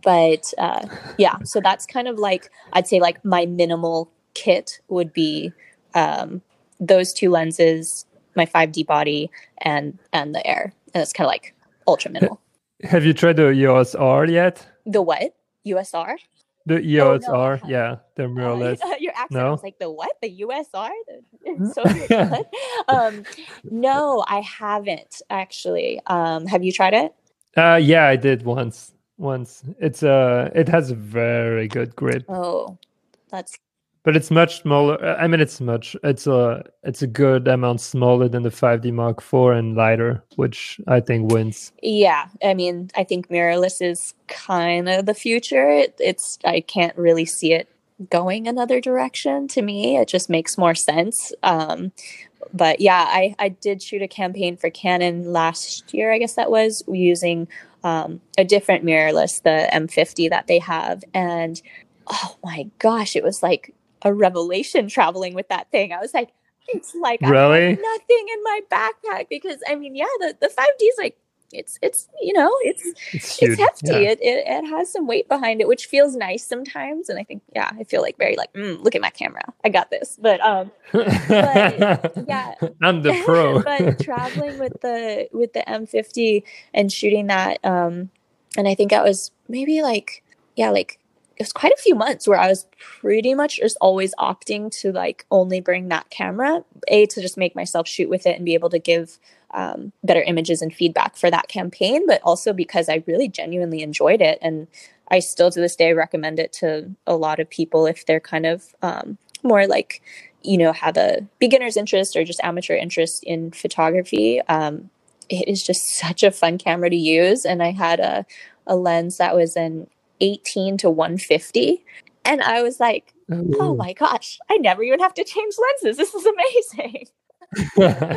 but uh, yeah, so that's kind of like, I'd say like my minimal kit would be um, those two lenses, my five D body and, and the Air. And it's kind of like ultra minimal. Have you tried the E O S R yet? The what? U S R? The E O S R, oh, no. Yeah, they're mirrorless. Uh, your accent no? was like, the what? The U S R? The Soviet yeah. um, no, I haven't, actually. Um, have you tried it? Uh, yeah, I did once. Once. It's uh, it has a very good grip. Oh, that's... But it's much smaller. I mean, it's much. It's a, it's a good amount smaller than the five D Mark four and lighter, which I think wins. Yeah. I mean, I think mirrorless is kind of the future. It, it's, I can't really see it going another direction to me. It just makes more sense. Um, but yeah, I, I did shoot a campaign for Canon last year, I guess that was, using um, a different mirrorless, the M fifty that they have. And oh my gosh, it was like a revelation traveling with that thing. I was like, it's like really? I have nothing in my backpack, because I mean, yeah, the, the five D is like, it's, it's, you know, it's, it's, it's hefty. Yeah. It, it it has some weight behind it, which feels nice sometimes. And I think, yeah, I feel like very like, mm, look at my camera. I got this. But, um, but yeah, I'm the pro. But traveling with the, with the M fifty and shooting that. Um, and I think I was maybe like, yeah, like, it was quite a few months where I was pretty much just always opting to like only bring that camera, A, to just make myself shoot with it and be able to give um, better images and feedback for that campaign, but also because I really genuinely enjoyed it. And I still to this day recommend it to a lot of people if they're kind of um, more like, you know, have a beginner's interest or just amateur interest in photography. Um, it is just such a fun camera to use. And I had a, a lens that was an eighteen to one fifty. And I was like, ooh, oh my gosh, I never even have to change lenses. This is amazing.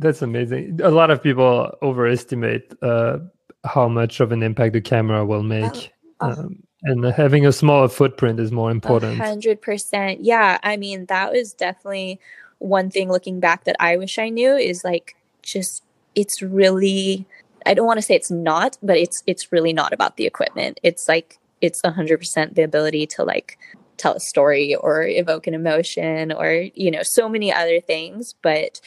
That's amazing. A lot of people overestimate uh, how much of an impact the camera will make. Oh, oh. Um, and having a smaller footprint is more important. one hundred percent. Yeah. I mean, that was definitely one thing looking back that I wish I knew is like, just, it's really... I don't want to say it's not, but it's it's really not about the equipment. It's like, it's one hundred percent the ability to like tell a story or evoke an emotion or, you know, so many other things. But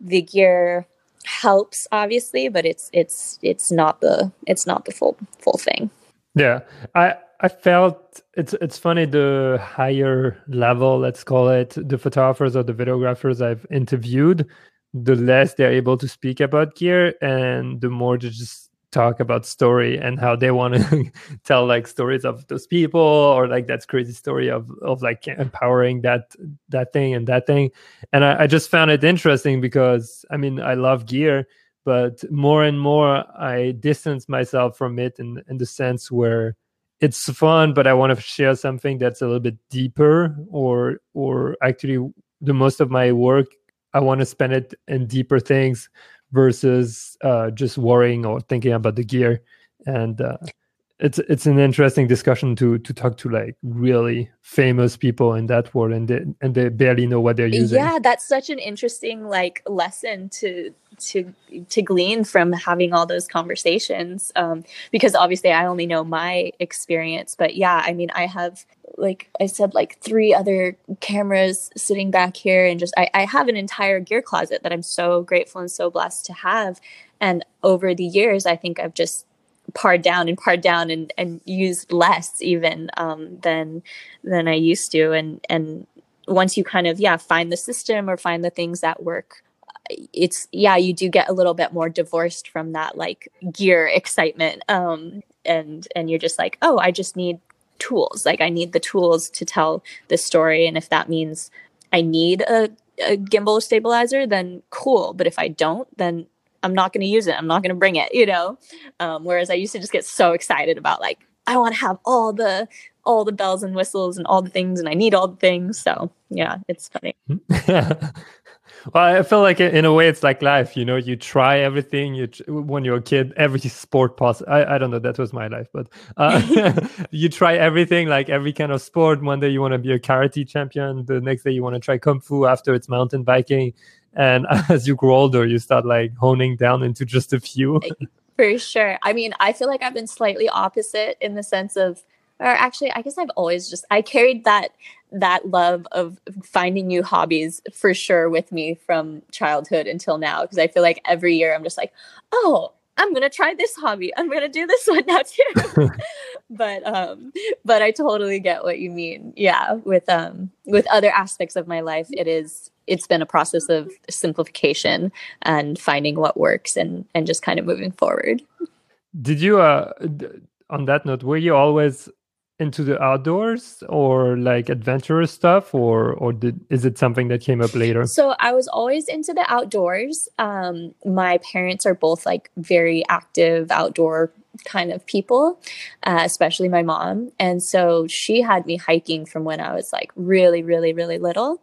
the gear helps, obviously, but it's it's it's not the it's not the full full thing. Yeah, I I felt it's it's funny, the higher level, let's call it, the photographers or the videographers I've interviewed, the less they're able to speak about gear and the more to just talk about story and how they want to tell like stories of those people, or like that's crazy story of, of like empowering that, that thing and that thing. And I, I just found it interesting because I mean, I love gear, but more and more I distance myself from it in, in the sense where it's fun, but I want to share something that's a little bit deeper, or, or actually the most of my work, I want to spend it in deeper things versus uh, just worrying or thinking about the gear. And uh, it's it's an interesting discussion to to talk to like really famous people in that world, and they and they barely know what they're using. Yeah, that's such an interesting like lesson to to to glean from having all those conversations, um, because obviously I only know my experience. But yeah, I mean, I have, like I said, like three other cameras sitting back here, and just I, I have an entire gear closet that I'm so grateful and so blessed to have. And over the years, I think I've just pared down and pared down and, and used less even um, than than I used to. And and once you kind of, yeah, find the system or find the things that work, it's, yeah, you do get a little bit more divorced from that like gear excitement. Um, and and you're just like, oh, I just need tools. Like I need the tools to tell this story. And if that means I need a, a gimbal stabilizer, then cool. But if I don't, then I'm not going to use it. I'm not going to bring it, you know? Um, whereas I used to just get so excited about like, I want to have all the, all the bells and whistles and all the things, and I need all the things. So yeah, it's funny. Well, I feel like in a way it's like life, you know, you try everything. You when you're a kid, every sport possible. I, I don't know. That was my life, but uh, you try everything, like every kind of sport. One day you want to be a karate champion. The next day you want to try kung fu. After it's mountain biking. And as you grow older, you start like honing down into just a few. For sure. I mean, I feel like I've been slightly opposite in the sense of, or actually, I guess I've always just, I carried that, that love of finding new hobbies for sure with me from childhood until now. Cause I feel like every year I'm just like, oh, I'm going to try this hobby. I'm going to do this one now too. but, um, but I totally get what you mean. Yeah. With, um, with other aspects of my life, it is, it's been a process of simplification and finding what works and, and just kind of moving forward. Did you, uh, on that note, were you always into the outdoors or like adventurous stuff, or, or did, is it something that came up later? So I was always into the outdoors. Um, my parents are both like very active outdoor kind of people, uh, especially my mom. And so she had me hiking from when I was like really, really, really little.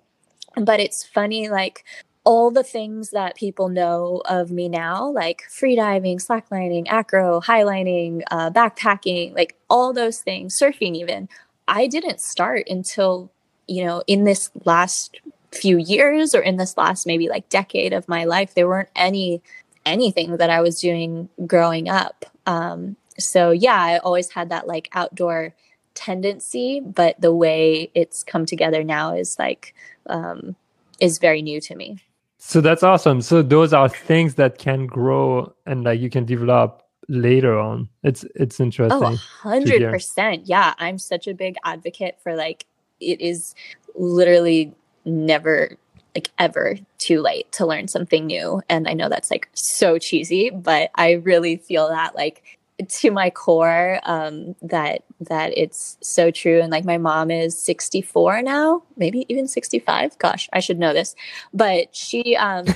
But it's funny, like all the things that people know of me now, like freediving, slacklining, acro, highlining, uh, backpacking, like all those things, surfing even, I didn't start until, you know, in this last few years or in this last maybe like decade of my life. There weren't any anything that I was doing growing up. Um, so, yeah, I always had that like outdoor tendency, but the way it's come together now is like um is very new to me. So that's awesome. So those are things that can grow and like you can develop later on. It's it's interesting. Oh, one hundred percent. Yeah, I'm such a big advocate for like it is literally never like ever too late to learn something new. And I know that's like so cheesy, but I really feel that like to my core, um, that, that it's so true. And like my mom is sixty-four now, maybe even sixty-five. Gosh, I should know this, but she, um,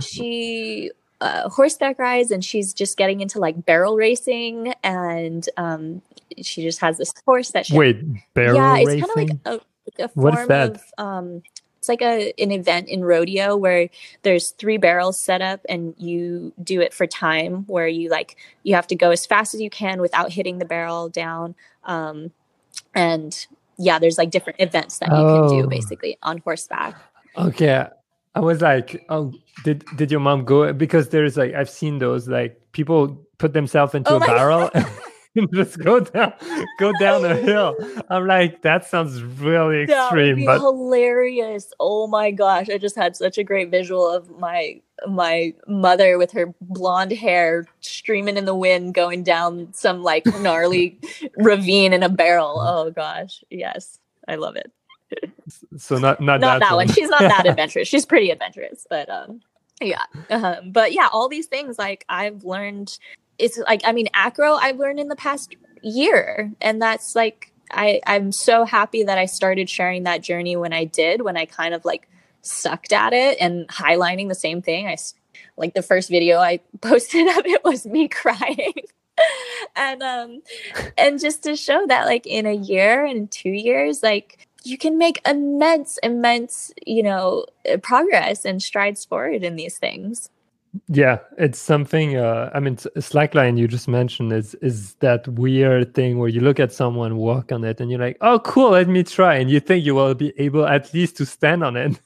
she, uh, horseback rides, and she's just getting into like barrel racing. And, um, she just has this horse that she, wait, barrel yeah, it's kind of like a, a form What's that? of, um, it's like a an event in rodeo where there's three barrels set up and you do it for time, where you like you have to go as fast as you can without hitting the barrel down. Um, and yeah, there's like different events that you oh. can do basically on horseback. Okay. I was like, oh, did did your mom go? Because there's like I've seen those like people put themselves into oh a barrel. Just go down, go down the hill. I'm like, that sounds really extreme. That would be but hilarious! Oh my gosh, I just had such a great visual of my my mother with her blonde hair streaming in the wind, going down some like gnarly ravine in a barrel. Oh gosh, yes, I love it. So not not, not that, that one. one. She's not that adventurous. She's pretty adventurous, but um, yeah, uh-huh. but yeah, all these things like I've learned. It's like, I mean, acro I've learned in the past year, and that's like, I, I'm so happy that I started sharing that journey when I did, when I kind of like sucked at it. And highlining the same thing. I like the first video I posted of it was me crying and, um, and just to show that like in a year and two years, like you can make immense, immense, you know, progress and strides forward in these things. Yeah, it's something, uh, I mean, slackline you just mentioned is is that weird thing where you look at someone work on it and you're like, oh, cool, let me try. And you think you will be able at least to stand on it.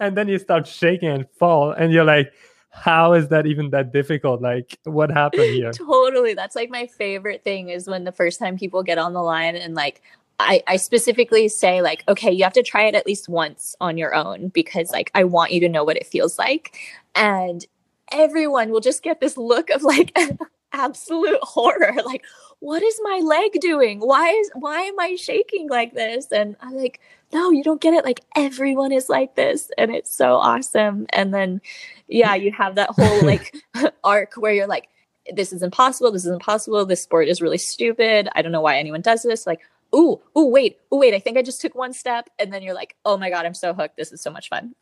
And then you start shaking and fall. And you're like, how is that even that difficult? Like, what happened here? Totally. That's like my favorite thing is when the first time people get on the line and like, I, I specifically say like, okay, you have to try it at least once on your own because like, I want you to know what it feels like. And everyone will just get this look of like absolute horror. Like, what is my leg doing? Why is, why am I shaking like this? And I'm like, no, you don't get it. Like everyone is like this. And it's so awesome. And then, yeah, you have that whole like arc where you're like, this is impossible. This is impossible. This sport is really stupid. I don't know why anyone does this. Like, ooh, ooh, wait, ooh, wait, I think I just took one step. And then you're like, oh my God, I'm so hooked. This is so much fun.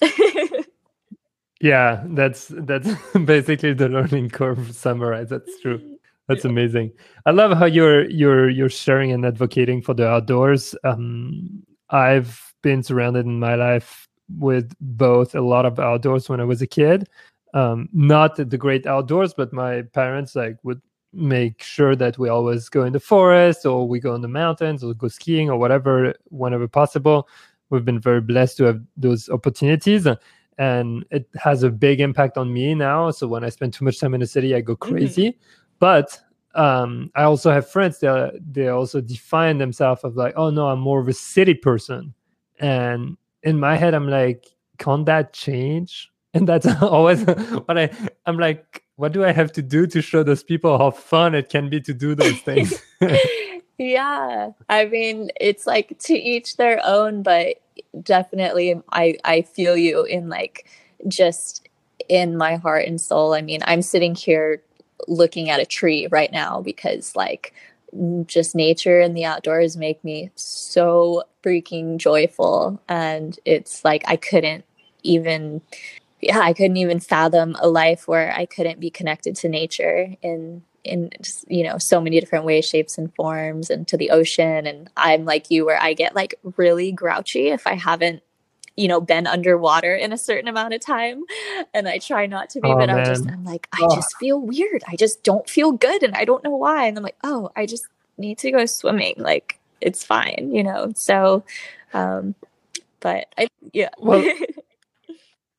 Yeah, that's that's basically the learning curve summarized. That's true. That's amazing. I love how you're you're you're sharing and advocating for the outdoors. Um, I've been surrounded in my life with both a lot of outdoors when I was a kid. Um, not the great outdoors, but my parents like would make sure that we always go in the forest or we go in the mountains or go skiing or whatever, whenever possible. We've been very blessed to have those opportunities and it has a big impact on me now. So when I spend too much time in the city, I go crazy. Mm-hmm. But um, I also have friends that they also define themselves as like, oh no, I'm more of a city person. And in my head, I'm like, can't that change? And that's always what I, I'm like, what do I have to do to show those people how fun it can be to do those things? Yeah. I mean, it's like to each their own, but definitely I, I feel you in like just in my heart and soul. I mean, I'm sitting here looking at a tree right now because like just nature and the outdoors make me so freaking joyful. And it's like, I couldn't even... Yeah, I couldn't even fathom a life where I couldn't be connected to nature in, in just, you know, so many different ways, shapes and forms and to the ocean. And I'm like you where I get like really grouchy if I haven't, you know, been underwater in a certain amount of time. And I try not to be, oh, but I'm just, I'm like, I oh. just feel weird. I just don't feel good. And I don't know why. And I'm like, oh, I just need to go swimming. Like, it's fine, you know? So, um, but I, yeah. Well,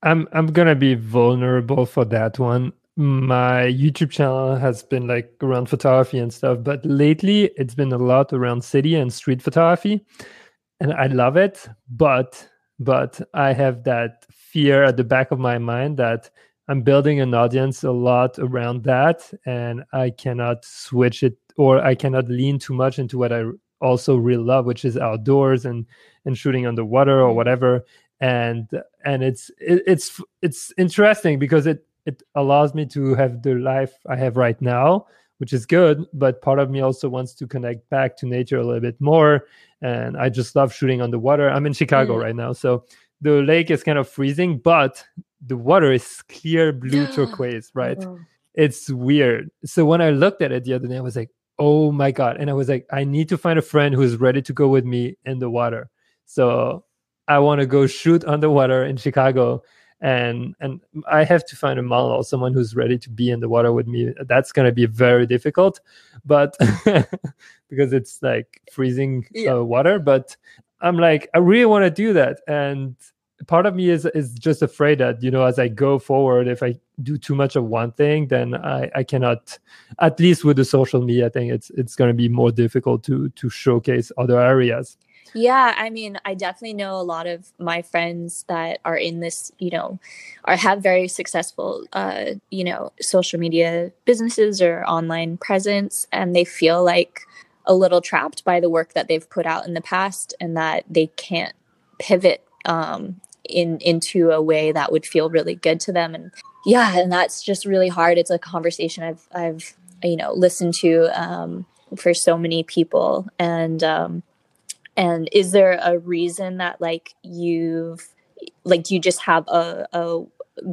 I'm I'm gonna be vulnerable for that one. My YouTube channel has been like around photography and stuff, but lately it's been a lot around city and street photography, and I love it. But but I have that fear at the back of my mind that I'm building an audience a lot around that, and I cannot switch it or I cannot lean too much into what I also really love, which is outdoors and and shooting underwater or whatever. And and it's it, it's it's interesting because it, it allows me to have the life I have right now, which is good. But part of me also wants to connect back to nature a little bit more. And I just love shooting on the water. I'm in Chicago mm. right now. So the lake is kind of freezing, but the water is clear blue turquoise, right? Oh. It's weird. So when I looked at it the other day, I was like, oh my God. And I was like, I need to find a friend who is ready to go with me in the water. So I want to go shoot underwater in Chicago, and and I have to find a model, someone who's ready to be in the water with me. That's going to be very difficult, but because it's like freezing yeah. uh, water. But I'm like, I really want to do that, and part of me is is just afraid that, you know, as I go forward, if I do too much of one thing, then I I cannot. At least with the social media thing, it's it's going to be more difficult to to showcase other areas. Yeah, I mean, I definitely know a lot of my friends that are in this, you know, or have very successful, uh, you know, social media businesses or online presence. And they feel like a little trapped by the work that they've put out in the past and that they can't pivot um, in into a way that would feel really good to them. And yeah, and that's just really hard. It's a conversation I've, I've you know, listened to um, for so many people. And um And is there a reason that like you've, like, do you just have a, a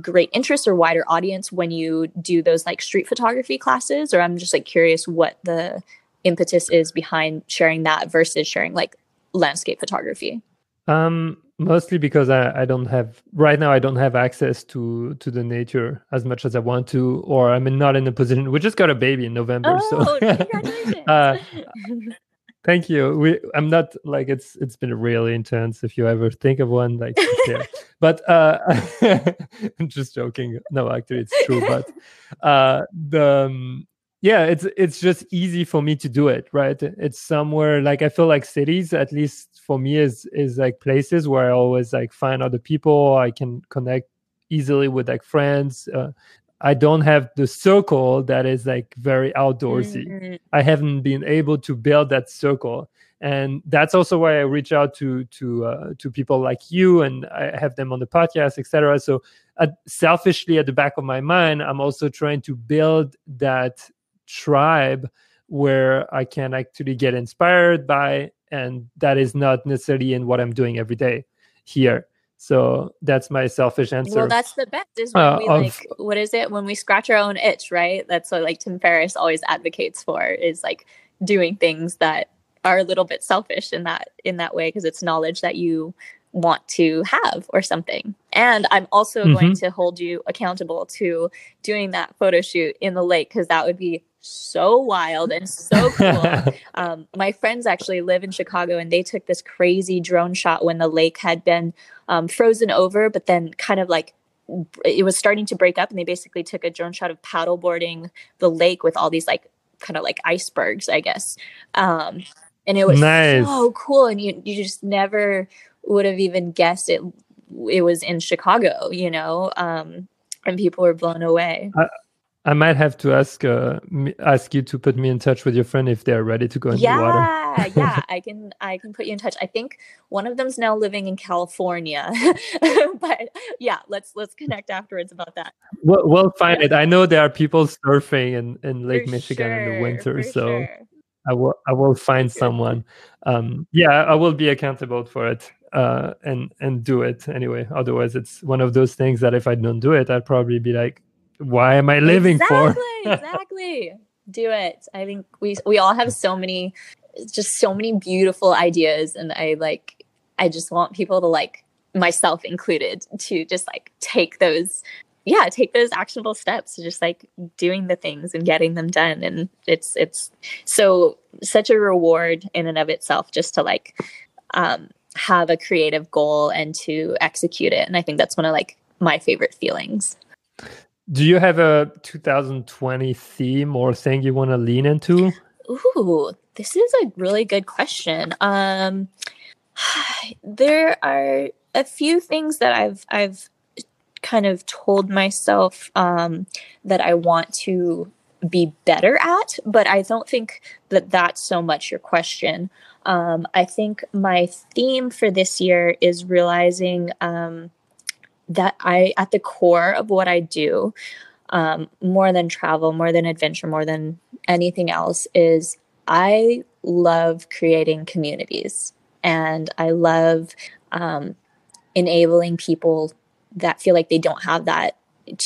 great interest or wider audience when you do those like street photography classes? Or I'm just like curious what the impetus is behind sharing that versus sharing like landscape photography. Um, Mostly because I, I don't have, right now, I don't have access to, to the nature as much as I want to, or I'm not in a position. We just got a baby in November. Oh, so congratulations. uh, thank you. We, I'm not like, it's it's been really intense if you ever think of one. Like, yeah. But uh, I'm just joking. No, actually, it's true. But uh, the... Um, yeah, it's it's just easy for me to do it, right? It's somewhere like I feel like cities, at least for me, is is like places where I always like find other people. I can connect easily with like friends. Uh, I don't have the circle that is like very outdoorsy. Mm-hmm. I haven't been able to build that circle, and that's also why I reach out to to uh, to people like you, and I have them on the podcast, et cetera. So, uh, selfishly, at the back of my mind, I'm also trying to build that tribe where I can actually get inspired by, and that is not necessarily in what I'm doing every day here. So that's my selfish answer. Well, that's the best is when uh, we of, like, what is it? When we scratch our own itch, right? That's what like Tim Ferriss always advocates for, is like doing things that are a little bit selfish in that, in that way, because it's knowledge that you want to have or something. And I'm also mm-hmm. going to hold you accountable to doing that photo shoot in the lake, because that would be so wild and so cool. Um, my friends actually live in Chicago, and they took this crazy drone shot when the lake had been um, frozen over, but then kind of like it was starting to break up, and they basically took a drone shot of paddleboarding the lake with all these like kind of like icebergs, I guess. Um, and it was nice. So cool. And you, you just never would have even guessed it. It was in Chicago, you know, um, and people were blown away. I- I might have to ask uh, ask you to put me in touch with your friend if they're ready to go into yeah, the water. Yeah, yeah, I can I can put you in touch. I think one of them's now living in California, but yeah, let's let's connect afterwards about that. We'll, we'll find yeah. it. I know there are people surfing in, in Lake for Michigan sure, in the winter, so sure. I will I will find someone. Um, yeah, I will be accountable for it. Uh, and and do it anyway. Otherwise, it's one of those things that if I don't do it, I'd probably be like, why am I living exactly, for? Exactly. Do it. I think we we all have so many, just so many beautiful ideas. And I like, I just want people to, like, myself included, to just like take those, yeah, take those actionable steps to just like doing the things and getting them done. And it's, it's so such a reward in and of itself, just to like um, have a creative goal and to execute it. And I think that's one of like my favorite feelings. Do you have a two thousand twenty theme or thing you want to lean into? Ooh, this is a really good question. Um, there are a few things that I've I've kind of told myself um, that I want to be better at, but I don't think that that's so much your question. Um, I think my theme for this year is realizing um, that I, at the core of what I do, um, more than travel, more than adventure, more than anything else, is I love creating communities, and I love um, enabling people that feel like they don't have that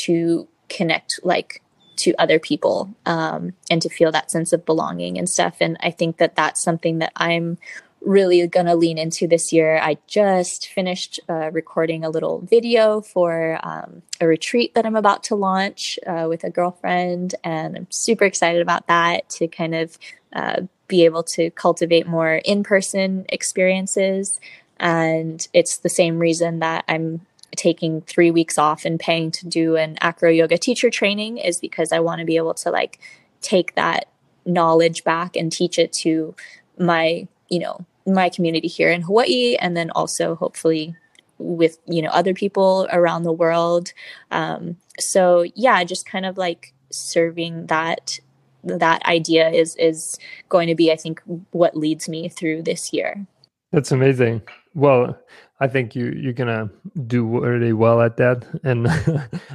to connect like to other people, um, and to feel that sense of belonging and stuff. And I think that that's something that I'm really going to lean into this year. I just finished uh, recording a little video for um, a retreat that I'm about to launch uh, with a girlfriend. And I'm super excited about that, to kind of uh, be able to cultivate more in-person experiences. And it's the same reason that I'm taking three weeks off and paying to do an acro yoga teacher training, is because I want to be able to like take that knowledge back and teach it to my, you know, my community here in Hawaii, and then also hopefully with, you know, other people around the world. Um, so yeah, just kind of like serving that, that idea is, is going to be, I think, what leads me through this year. That's amazing. Well, I think you, you're going to do really well at that. And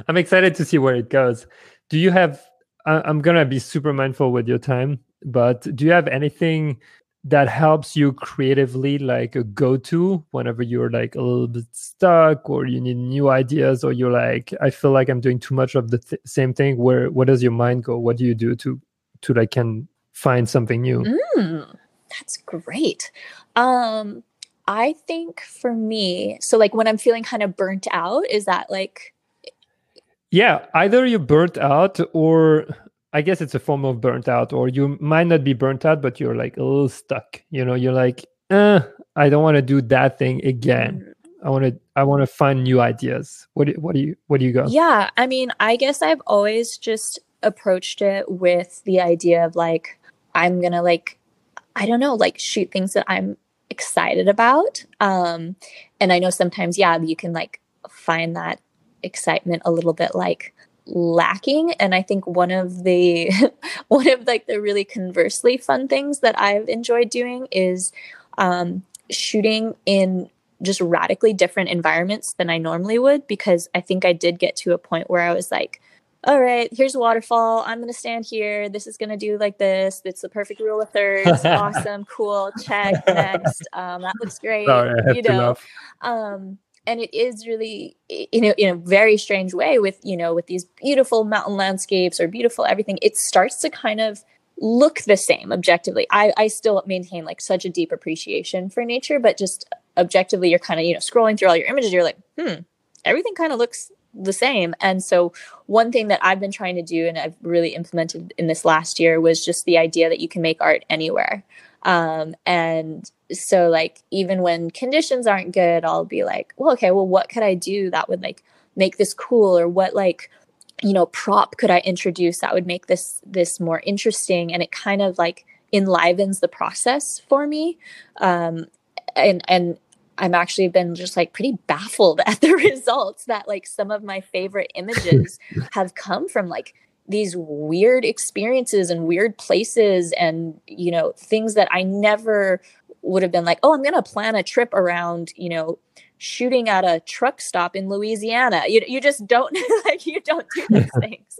I'm excited to see where it goes. Do you have, I, I'm going to be super mindful with your time, but do you have anything that helps you creatively, like a go-to whenever you're like a little bit stuck, or you need new ideas, or you're like, I feel like I'm doing too much of the th- same thing? Where, where does your mind go? What do you do to, to like, can find something new? Mm, that's great. Um, I think for me, so like when I'm feeling kind of burnt out, is that like... Yeah, either you're burnt out, or I guess it's a form of burnt out, or you might not be burnt out, but you're like a little stuck. You know, you're like, eh, I don't want to do that thing again. Mm. I want to I want to find new ideas. What do, what do you what do you go? Yeah, I mean, I guess I've always just approached it with the idea of like, I'm going to like, I don't know, like shoot things that I'm excited about. Um, and I know sometimes, yeah, you can like find that excitement a little bit like lacking. And I think one of the, one of like the really conversely fun things that I've enjoyed doing is um, shooting in just radically different environments than I normally would, because I think I did get to a point where I was like, all right, here's a waterfall. I'm going to stand here. This is going to do like this. It's the perfect rule of thirds. Awesome. Cool. Check. Next. Um, that looks great. Sorry, I had you know, to laugh. Um, and it is really, you know, in a very strange way with, you know, with these beautiful mountain landscapes or beautiful everything, it starts to kind of look the same objectively. I, I still maintain like such a deep appreciation for nature, but just objectively, you're kind of, you know, scrolling through all your images. You're like, hmm, everything kind of looks the same. And so one thing that I've been trying to do, and I've really implemented in this last year, was just the idea that you can make art anywhere. Um, and so like, even when conditions aren't good, I'll be like, well, okay, well, what could I do that would like make this cool? Or what, like, you know, prop could I introduce that would make this, this more interesting? And it kind of like enlivens the process for me. Um, and, and, I've actually been just like pretty baffled at the results that like some of my favorite images have come from like these weird experiences and weird places, and, you know, things that I never would have been like, oh, I'm going to plan a trip around, you know, shooting at a truck stop in Louisiana. You you just don't like, you don't do these things.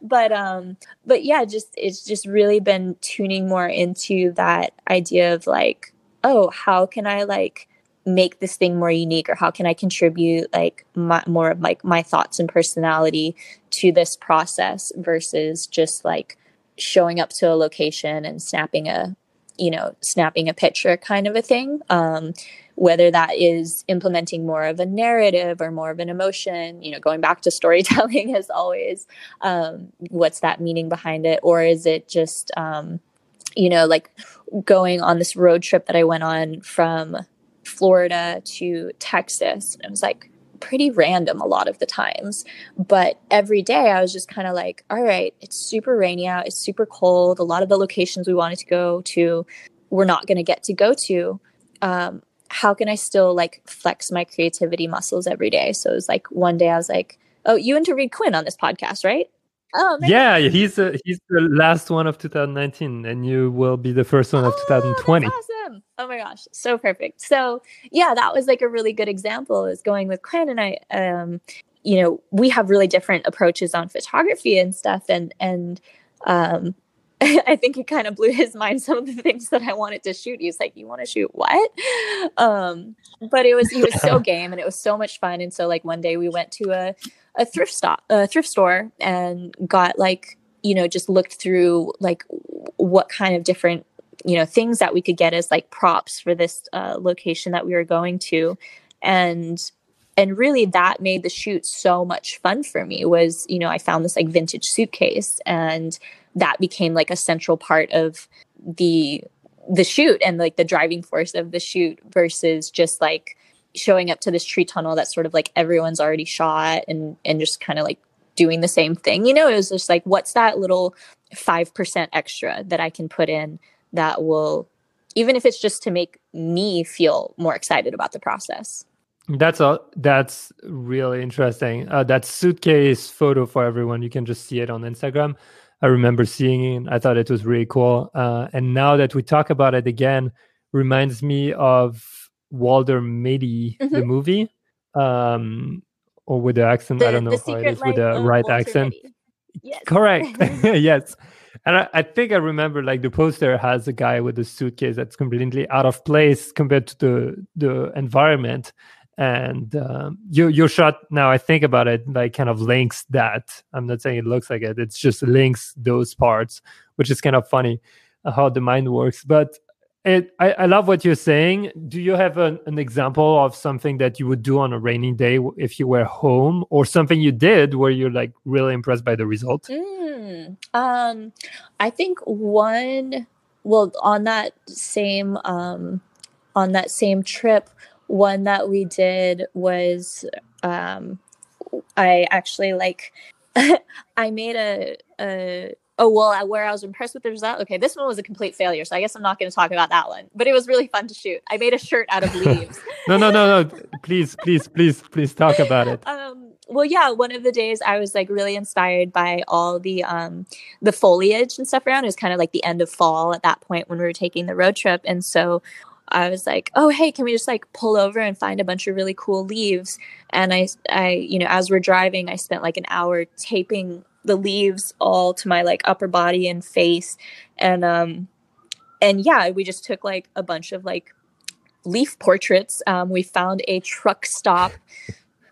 But, um, but yeah, just, it's just really been tuning more into that idea of like, oh, how can I like make this thing more unique, or how can I contribute like my, more of like my thoughts and personality to this process, versus just like showing up to a location and snapping a, you know, snapping a picture kind of a thing. Um, whether that is implementing more of a narrative or more of an emotion, you know, going back to storytelling as always, um, what's that meaning behind it? Or is it just, um, you know, like going on this road trip that I went on from Florida to Texas. And it was like pretty random a lot of the times, but every day I was just kind of like, all right, it's super rainy out. It's super cold. A lot of the locations we wanted to go to, we're not going to get to go to. Um, how can I still like flex my creativity muscles every day? So it was like, one day I was like, oh, you interviewed Quinn on this podcast, right? Oh, man. Yeah, he's uh, he's the last one of two thousand nineteen, and you will be the first one of oh, two thousand twenty. That's awesome! Oh my gosh, so perfect. So yeah, that was like a really good example. Is going with Quinn and I. Um, you know, we have really different approaches on photography and stuff, and and um, I think it kind of blew his mind some of the things that I wanted to shoot. He's like, "You want to shoot what?" Um, but it was he was so game, and it was so much fun. And so like one day we went to a. a thrift stop, a thrift store, and got like, you know, just looked through like what kind of different, you know, things that we could get as like props for this uh, location that we were going to. And, and really that made the shoot so much fun for me was, you know, I found this like vintage suitcase, and that became like a central part of the, the shoot and like the driving force of the shoot, versus just like showing up to this tree tunnel that's sort of like everyone's already shot, and and just kind of like doing the same thing. You know, it was just like, what's that little five percent extra that I can put in that will, even if it's just to make me feel more excited about the process. That's a, that's really interesting. Uh, that suitcase photo for everyone, you can just see it on Instagram. I remember seeing it. I thought it was really cool. Uh, and now that we talk about it again, reminds me of Walter Mitty, mm-hmm. the movie, um, or with the accent, the, I don't know how it is with the right Walter accent. Yes. Correct. Yes. And I, I think I remember like the poster has a guy with a suitcase that's completely out of place compared to the, the environment. And um, you, your shot, now I think about it, like kind of links that. I'm not saying it looks like it. It's just links those parts, which is kind of funny uh, how the mind works. But And I, I love what you're saying. Do you have an, an example of something that you would do on a rainy day if you were home, or something you did where you're like really impressed by the result? Mm, um, I think one, well, on that same, um, on that same trip, one that we did was um, I actually like, I made a, a, Oh, well, where I was impressed with the result. Okay, this one was a complete failure, so I guess I'm not going to talk about that one. But it was really fun to shoot. I made a shirt out of leaves. no, no, no, no. Please, please, please, please talk about it. Um, well, yeah, one of the days I was like really inspired by all the um, the foliage and stuff around. It was kind of like the end of fall at that point when we were taking the road trip. And so I was like, oh, hey, can we just like pull over and find a bunch of really cool leaves? And I, I, you know, as we're driving, I spent like an hour taping the leaves all to my like upper body and face. And, um, and yeah, we just took like a bunch of like leaf portraits. Um, we found a truck stop.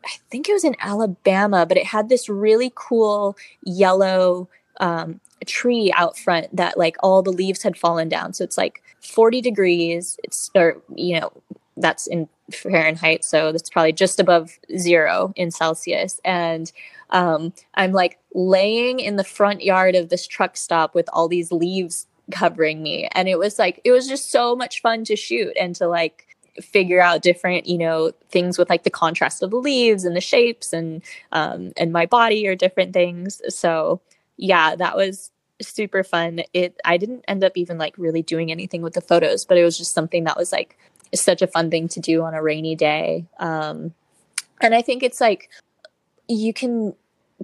I think it was in Alabama, but it had this really cool yellow, um, tree out front that like all the leaves had fallen down. So it's like forty degrees. It's, or, you know, that's in Fahrenheit. So that's probably just above zero in Celsius. And, um, I'm like laying in the front yard of this truck stop with all these leaves covering me. And it was like, it was just so much fun to shoot and to like figure out different, you know, things with like the contrast of the leaves and the shapes and, um, and my body or different things. So yeah, that was super fun. It, I didn't end up even like really doing anything with the photos, but it was just something that was like such a fun thing to do on a rainy day. Um, and I think it's like, you can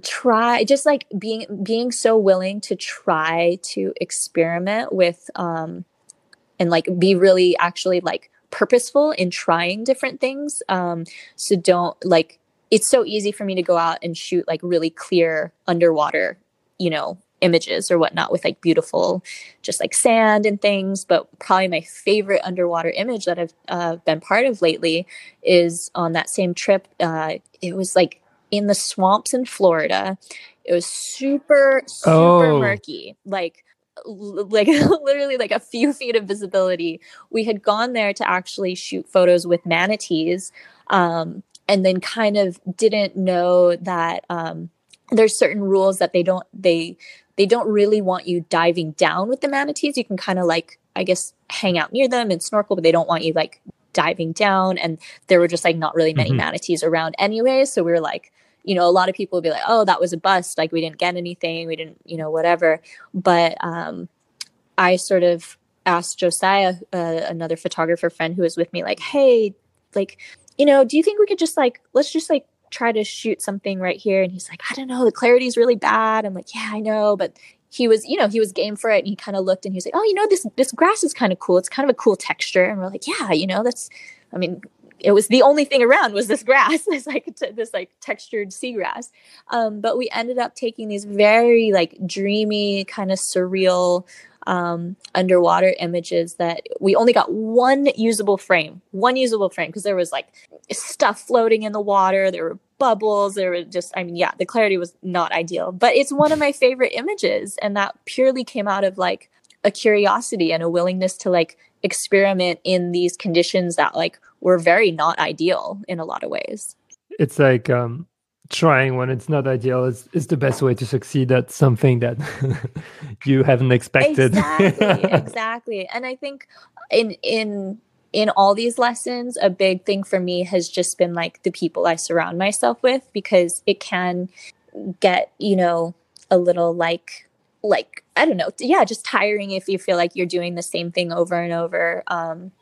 try just like being, being so willing to try to experiment with, um, and like be really actually like purposeful in trying different things. Um, so don't like, it's so easy for me to go out and shoot like really clear underwater, you know, images or whatnot with like beautiful, just like sand and things. But probably my favorite underwater image that I've uh, been part of lately is on that same trip. Uh, it was like in the swamps in Florida. It was super, super oh. murky, like, like literally like a few feet of visibility. We had gone there to actually shoot photos with manatees. Um, and then kind of didn't know that, um, there's certain rules that they don't, they, they don't really want you diving down with the manatees. You can kind of like, I guess, hang out near them and snorkel, but they don't want you like diving down. And there were just like not really many mm-hmm. manatees around anyway. So we were like, you know, a lot of people would be like, oh, that was a bust. Like we didn't get anything. We didn't, you know, whatever. But um, I sort of asked Josiah, uh, another photographer friend who was with me, like, hey, like, you know, do you think we could just like, let's just like, try to shoot something right here? And he's like, I don't know, the clarity is really bad. I'm like, yeah, I know. But he was, you know, he was game for it. And he kind of looked and he was like, oh, you know, this, this grass is kind of cool. It's kind of a cool texture. And we're like, yeah, you know, that's, I mean, it was the only thing around was this grass, this like, t- this like textured seagrass. Um, but we ended up taking these very like dreamy, kind of surreal, um, underwater images that we only got one usable frame, one usable frame. Cause there was like stuff floating in the water. There were bubbles. There were just, I mean, yeah, the clarity was not ideal, but it's one of my favorite images. And that purely came out of like a curiosity and a willingness to like experiment in these conditions that like were very not ideal in a lot of ways. It's like, um, trying when it's not ideal is, is the best way to succeed at something that you haven't expected. Exactly, exactly. And I think in in in all these lessons, a big thing for me has just been like the people I surround myself with, because it can get, you know, a little like like I don't know, yeah, just tiring if you feel like you're doing the same thing over and over. Um,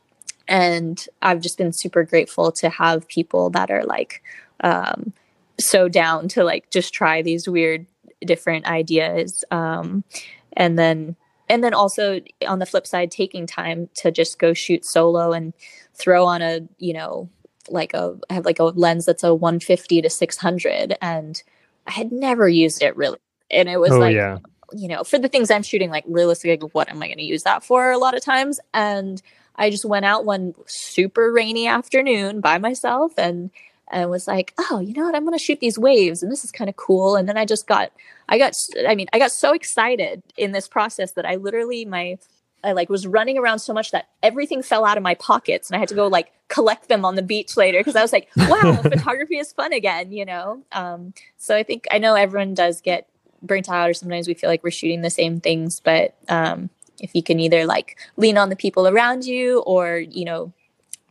and I've just been super grateful to have people that are like, um, so down to like just try these weird different ideas, um and then and then also on the flip side, taking time to just go shoot solo and throw on a, you know, like a I have like a lens that's a one fifty to six hundred, and I had never used it really, and it was oh, like yeah. you know, for the things I'm shooting, like realistically, like, what am I going to use that for a lot of times? And I just went out one super rainy afternoon by myself and And was like, oh, you know what? I'm going to shoot these waves, and this is kind of cool. And then I just got, I got, I mean, I got so excited in this process that I literally, my I like was running around so much that everything fell out of my pockets, and I had to go like collect them on the beach later because I was like, wow, photography is fun again, you know? Um, so I think I know everyone does get burnt out, or sometimes we feel like we're shooting the same things, but um, if you can either like lean on the people around you, or, you know,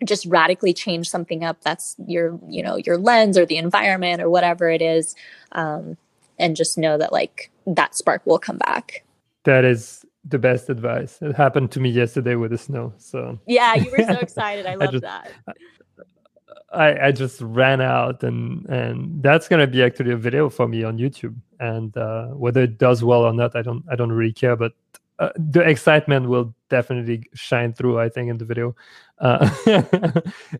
just radically change something up, that's your, you know, your lens or the environment or whatever it is. Um, and just know that like that spark will come back. That is the best advice. It happened to me yesterday with the snow. So yeah, you were so excited. I love I just, that. I, I just ran out, and, and that's going to be actually a video for me on YouTube, and uh, whether it does well or not, I don't, I don't really care, but Uh, the excitement will definitely shine through, I think, in the video. Uh,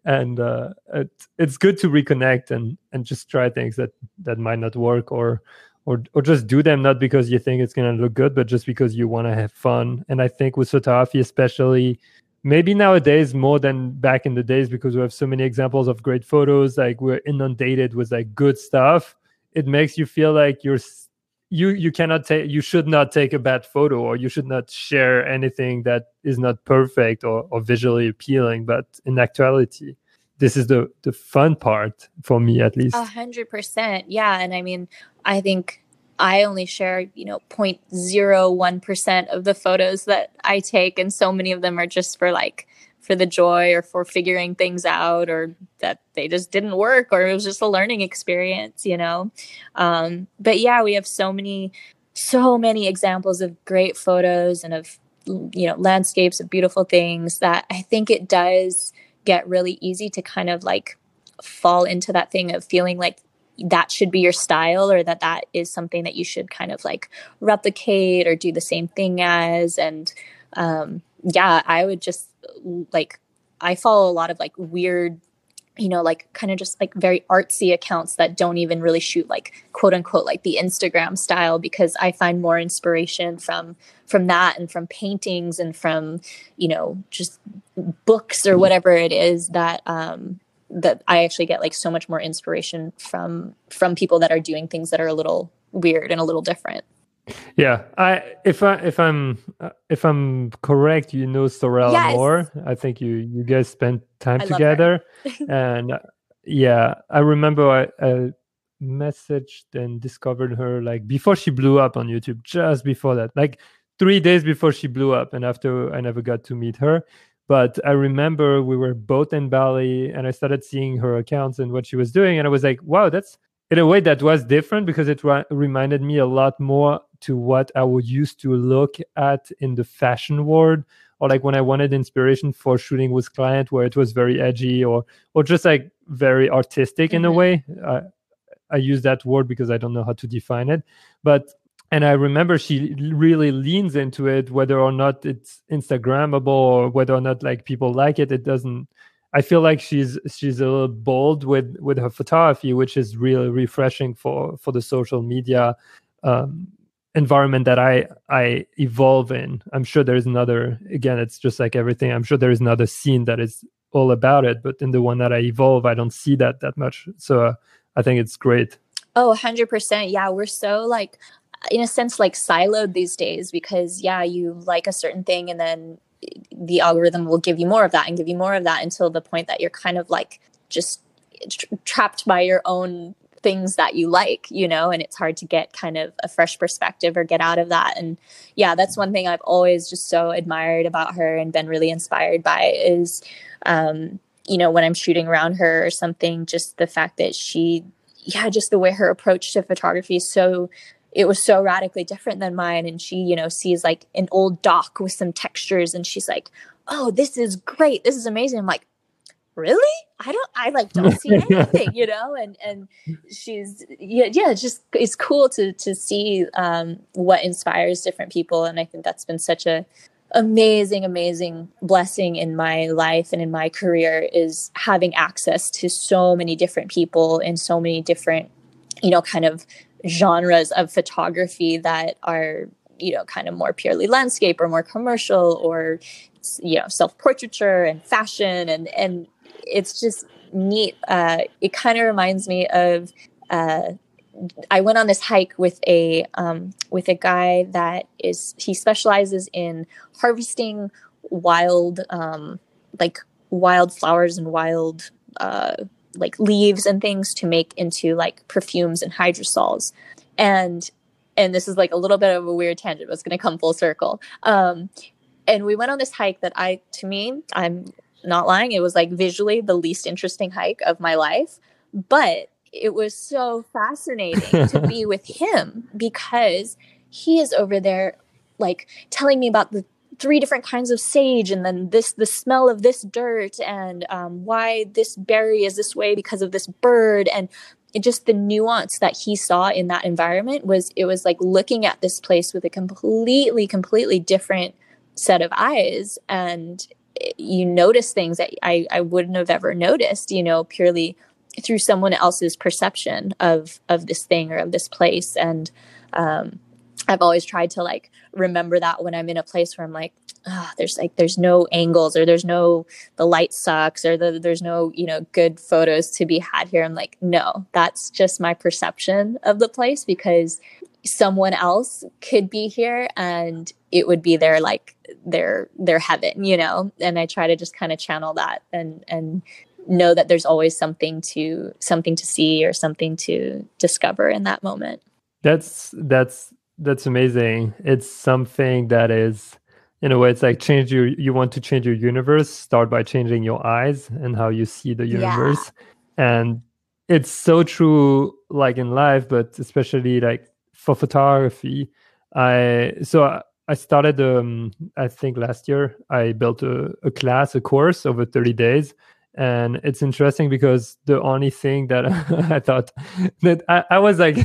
and uh, it, it's good to reconnect and, and just try things that, that might not work, or, or or just do them not because you think it's going to look good, but just because you want to have fun. And I think with photography especially, maybe nowadays more than back in the days, because we have so many examples of great photos, like we're inundated with like good stuff, it makes you feel like you're You you cannot take you should not take a bad photo, or you should not share anything that is not perfect or, or visually appealing. But in actuality, this is the, the fun part for me, at least. A hundred percent, yeah. And I mean, I think I only share, you know, point zero one percent of the photos that I take, and so many of them are just for like for the joy, or for figuring things out, or that they just didn't work, or it was just a learning experience, you know? Um, but yeah, we have so many, so many examples of great photos and of, you know, landscapes of beautiful things, that I think it does get really easy to kind of like fall into that thing of feeling like that should be your style, or that that is something that you should kind of like replicate or do the same thing as. And um, yeah, I would just, like I follow a lot of like weird, you know, like kind of just like very artsy accounts that don't even really shoot like quote unquote like the Instagram style, because I find more inspiration from from that, and from paintings, and from, you know, just books or whatever it is that um that I actually get like so much more inspiration from from people that are doing things that are a little weird and a little different. Yeah, I if I if I'm uh, if I'm correct, you know Sorrel yes. more. I think you you guys spent time I together, and uh, yeah, I remember I, I messaged and discovered her like before she blew up on YouTube. Just before that, like three days before she blew up, and after I never got to meet her. But I remember we were both in Bali, and I started seeing her accounts and what she was doing, and I was like, wow, that's. In a way that was different, because it ra- reminded me a lot more to what I would used to look at in the fashion world, or like when I wanted inspiration for shooting with client, where it was very edgy or or just like very artistic in mm-hmm. a way. I, I use that word because I don't know how to define it. But and I remember she really leans into it, whether or not it's Instagrammable or whether or not like people like it. It doesn't. I feel like she's she's a little bold with, with her photography, which is really refreshing for, for the social media um, environment that I I evolve in. I'm sure there is another, again, it's just like everything. I'm sure there is another scene that is all about it, but in the one that I evolve, I don't see that that much. So uh, I think it's great. Oh, one hundred percent. Yeah, we're so like, in a sense, like siloed these days, because yeah, you like a certain thing, and then the algorithm will give you more of that and give you more of that, until the point that you're kind of like just tra- trapped by your own things that you like, you know, and it's hard to get kind of a fresh perspective or get out of that. And yeah, that's one thing I've always just so admired about her and been really inspired by is, um, you know, when I'm shooting around her or something, just the fact that she, yeah, just the way her approach to photography is so it was so radically different than mine. And she, you know, sees like an old dock with some textures, and she's like, oh, this is great. This is amazing. I'm like, really? I don't, I like don't see anything, you know? And, and she's, yeah, yeah, it's just, it's cool to, to see um, what inspires different people. And I think that's been such a amazing, amazing blessing in my life and in my career, is having access to so many different people and so many different, you know, kind of genres of photography that are, you know, kind of more purely landscape or more commercial, or, you know, self-portraiture and fashion. And, and it's just neat. Uh, it kind of reminds me of uh, I went on this hike with a um, with a guy that is, he specializes in harvesting wild, um, like wild flowers and wild uh, like leaves and things to make into like perfumes and hydrosols. And and this is like a little bit of a weird tangent, but it's going to come full circle. Um, and we went on this hike that I, to me, I'm not lying, it was like visually the least interesting hike of my life, but it was so fascinating to be with him because he is over there like telling me about the three different kinds of sage and then this, the smell of this dirt and um, why this berry is this way because of this bird. And it just, the nuance that he saw in that environment was, it was like looking at this place with a completely, completely different set of eyes. And it, you notice things that I, I wouldn't have ever noticed, you know, purely through someone else's perception of, of this thing or of this place. And, um, I've always tried to like remember that when I'm in a place where I'm like, oh, there's like, there's no angles or there's no, the light sucks or the, there's no, you know, good photos to be had here. I'm like, no, that's just my perception of the place because someone else could be here and it would be their, like their, their heaven, you know? And I try to just kind of channel that and, and know that there's always something to, something to see or something to discover in that moment. That's, that's, That's amazing. It's something that is, in a way, it's like change your, you want to change your universe, start by changing your eyes and how you see the universe. Yeah. And it's so true, like in life, but especially like for photography. I, so I, I started, um, I think last year, I built a, a class, a course over thirty days. And it's interesting because the only thing that I thought that I, I was like,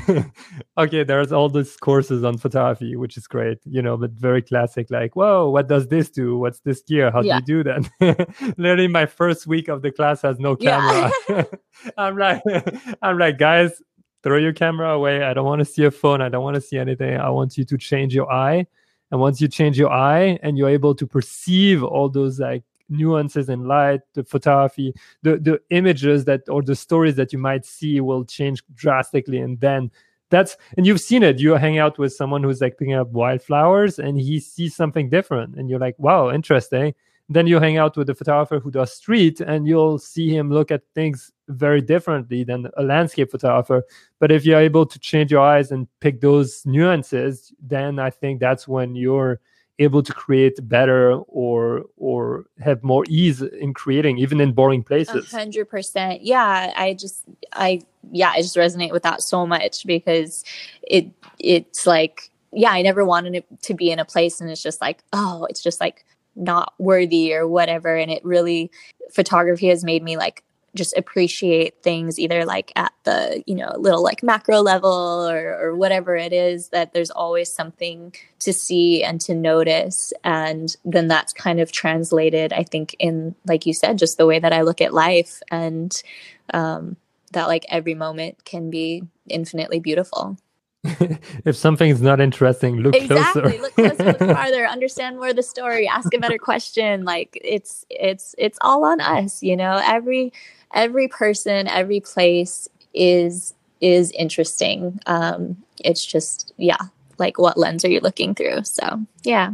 okay, there's all these courses on photography, which is great, you know, but very classic, like, whoa, what does this do? What's this gear? How yeah. do you do that? Literally my first week of the class has no camera. Yeah. I'm like, I'm like, guys, throw your camera away. I don't want to see a phone. I don't want to see anything. I want you to change your eye. And once you change your eye and you're able to perceive all those like nuances in light, the photography, the the images that or the stories that you might see will change drastically. And then that's, and you've seen it, you hang out with someone who's like picking up wildflowers and he sees something different and you're like, wow, interesting. Then you hang out with a photographer who does street and you'll see him look at things very differently than a landscape photographer. But if you're able to change your eyes and pick those nuances, then I think that's when you're able to create better or or have more ease in creating, even in boring places. one hundred percent. Yeah, I just I yeah, I just resonate with that so much because it it's like, yeah, I never wanted to be in a place and it's just like, oh, it's just like not worthy or whatever. And it really, photography has made me like just appreciate things either like at the, you know, little like macro level or, or whatever it is, that there's always something to see and to notice. And then that's kind of translated, I think, in, like you said, just the way that I look at life and um, that like every moment can be infinitely beautiful. If something is not interesting, look exactly. closer. Look closer, look farther, understand more the story, ask a better question. Like it's, it's, it's all on us, you know, every, every person, every place is, is interesting. Um, it's just, yeah. Like what lens are you looking through? So, yeah.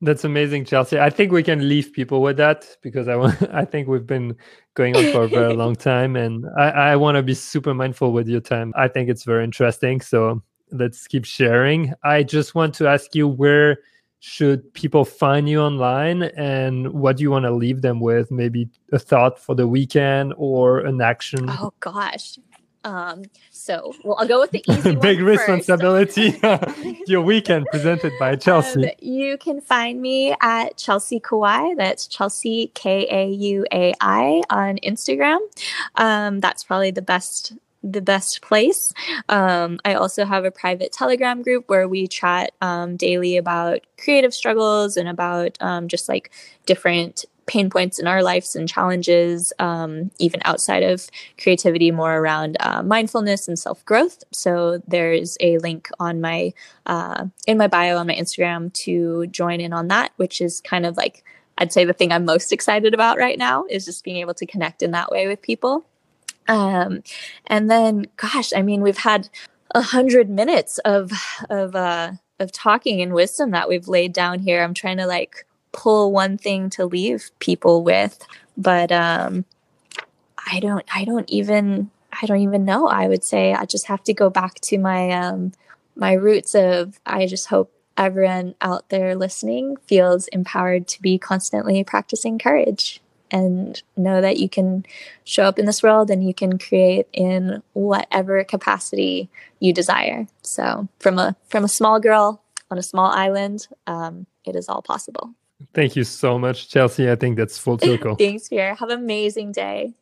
That's amazing, Chelsea. I think we can leave people with that because I want, I think we've been going on for a very long time and I, I want to be super mindful with your time. I think it's very interesting. So let's keep sharing. I just want to ask you, where should people find you online and what do you want to leave them with? Maybe a thought for the weekend or an action? Oh, gosh. Um, so, well, I'll go with the easy one. Big responsibility. Your weekend presented by Chelsea. Um, you can find me at Chelsea Kauai. That's Chelsea K A U A I on Instagram. Um, that's probably the best, the best place. Um, I also have a private Telegram group where we chat um, daily about creative struggles and about um, just like different pain points in our lives and challenges, um, even outside of creativity, more around uh, mindfulness and self-growth. So there's a link on my, uh, in my bio on my Instagram to join in on that, which is kind of like, I'd say the thing I'm most excited about right now is just being able to connect in that way with people. Um, and then, gosh, I mean, we've had a hundred minutes of, of, uh, of talking and wisdom that we've laid down here. I'm trying to like pull one thing to leave people with, but, um, I don't, I don't even, I don't even know. I would say I just have to go back to my, um, my roots of, I just hope everyone out there listening feels empowered to be constantly practicing courage and know that you can show up in this world and you can create in whatever capacity you desire. So from a from a small girl on a small island, um, it is all possible. Thank you so much, Chelsea. I think that's full circle. Thanks, Pierre. Have an amazing day.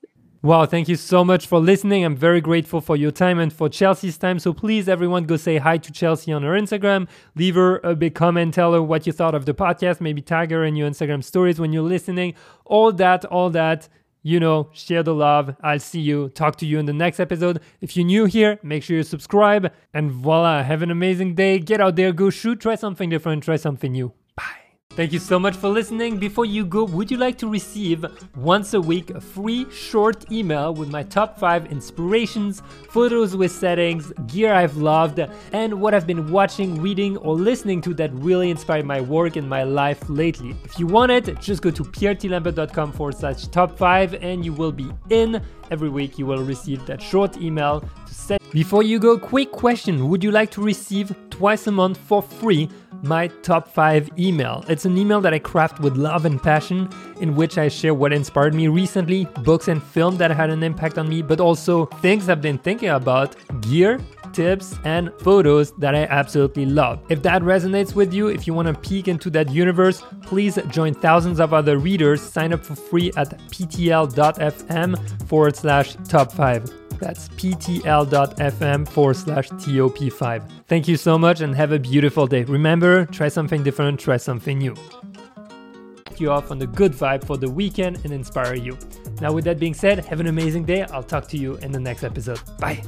Wow, thank you so much for listening. I'm very grateful for your time and for Chelsea's time. So please, everyone, go say hi to Chelsea on her Instagram. Leave her a big comment. Tell her what you thought of the podcast. Maybe tag her in your Instagram stories when you're listening. All that, all that, you know, share the love. I'll see you. Talk to you in the next episode. If you're new here, make sure you subscribe. And voila, have an amazing day. Get out there, go shoot, try something different, try something new. Thank you so much for listening. Before you go, would you like to receive once a week a free short email with my top five inspirations, photos with settings, gear I've loved, and what I've been watching, reading, or listening to that really inspired my work and my life lately? If you want it, just go to pierretlambert.com forward slash top five and you will be in. Every week you will receive that short email to set. Before you go, quick question. Would you like to receive twice a month for free my top five email? It's an email that I craft with love and passion, in which I share what inspired me recently, books and film that had an impact on me, but also things I've been thinking about, gear, tips, and photos that I absolutely love. If that resonates with you, if you want to peek into that universe, please join thousands of other readers. Sign up for free at ptl.fm forward slash top five. That's ptl.fm forward slash top5. Thank you so much and have a beautiful day. Remember, try something different, try something new. You off on the good vibe for the weekend and inspire you. Now, with that being said, have an amazing day. I'll talk to you in the next episode. Bye.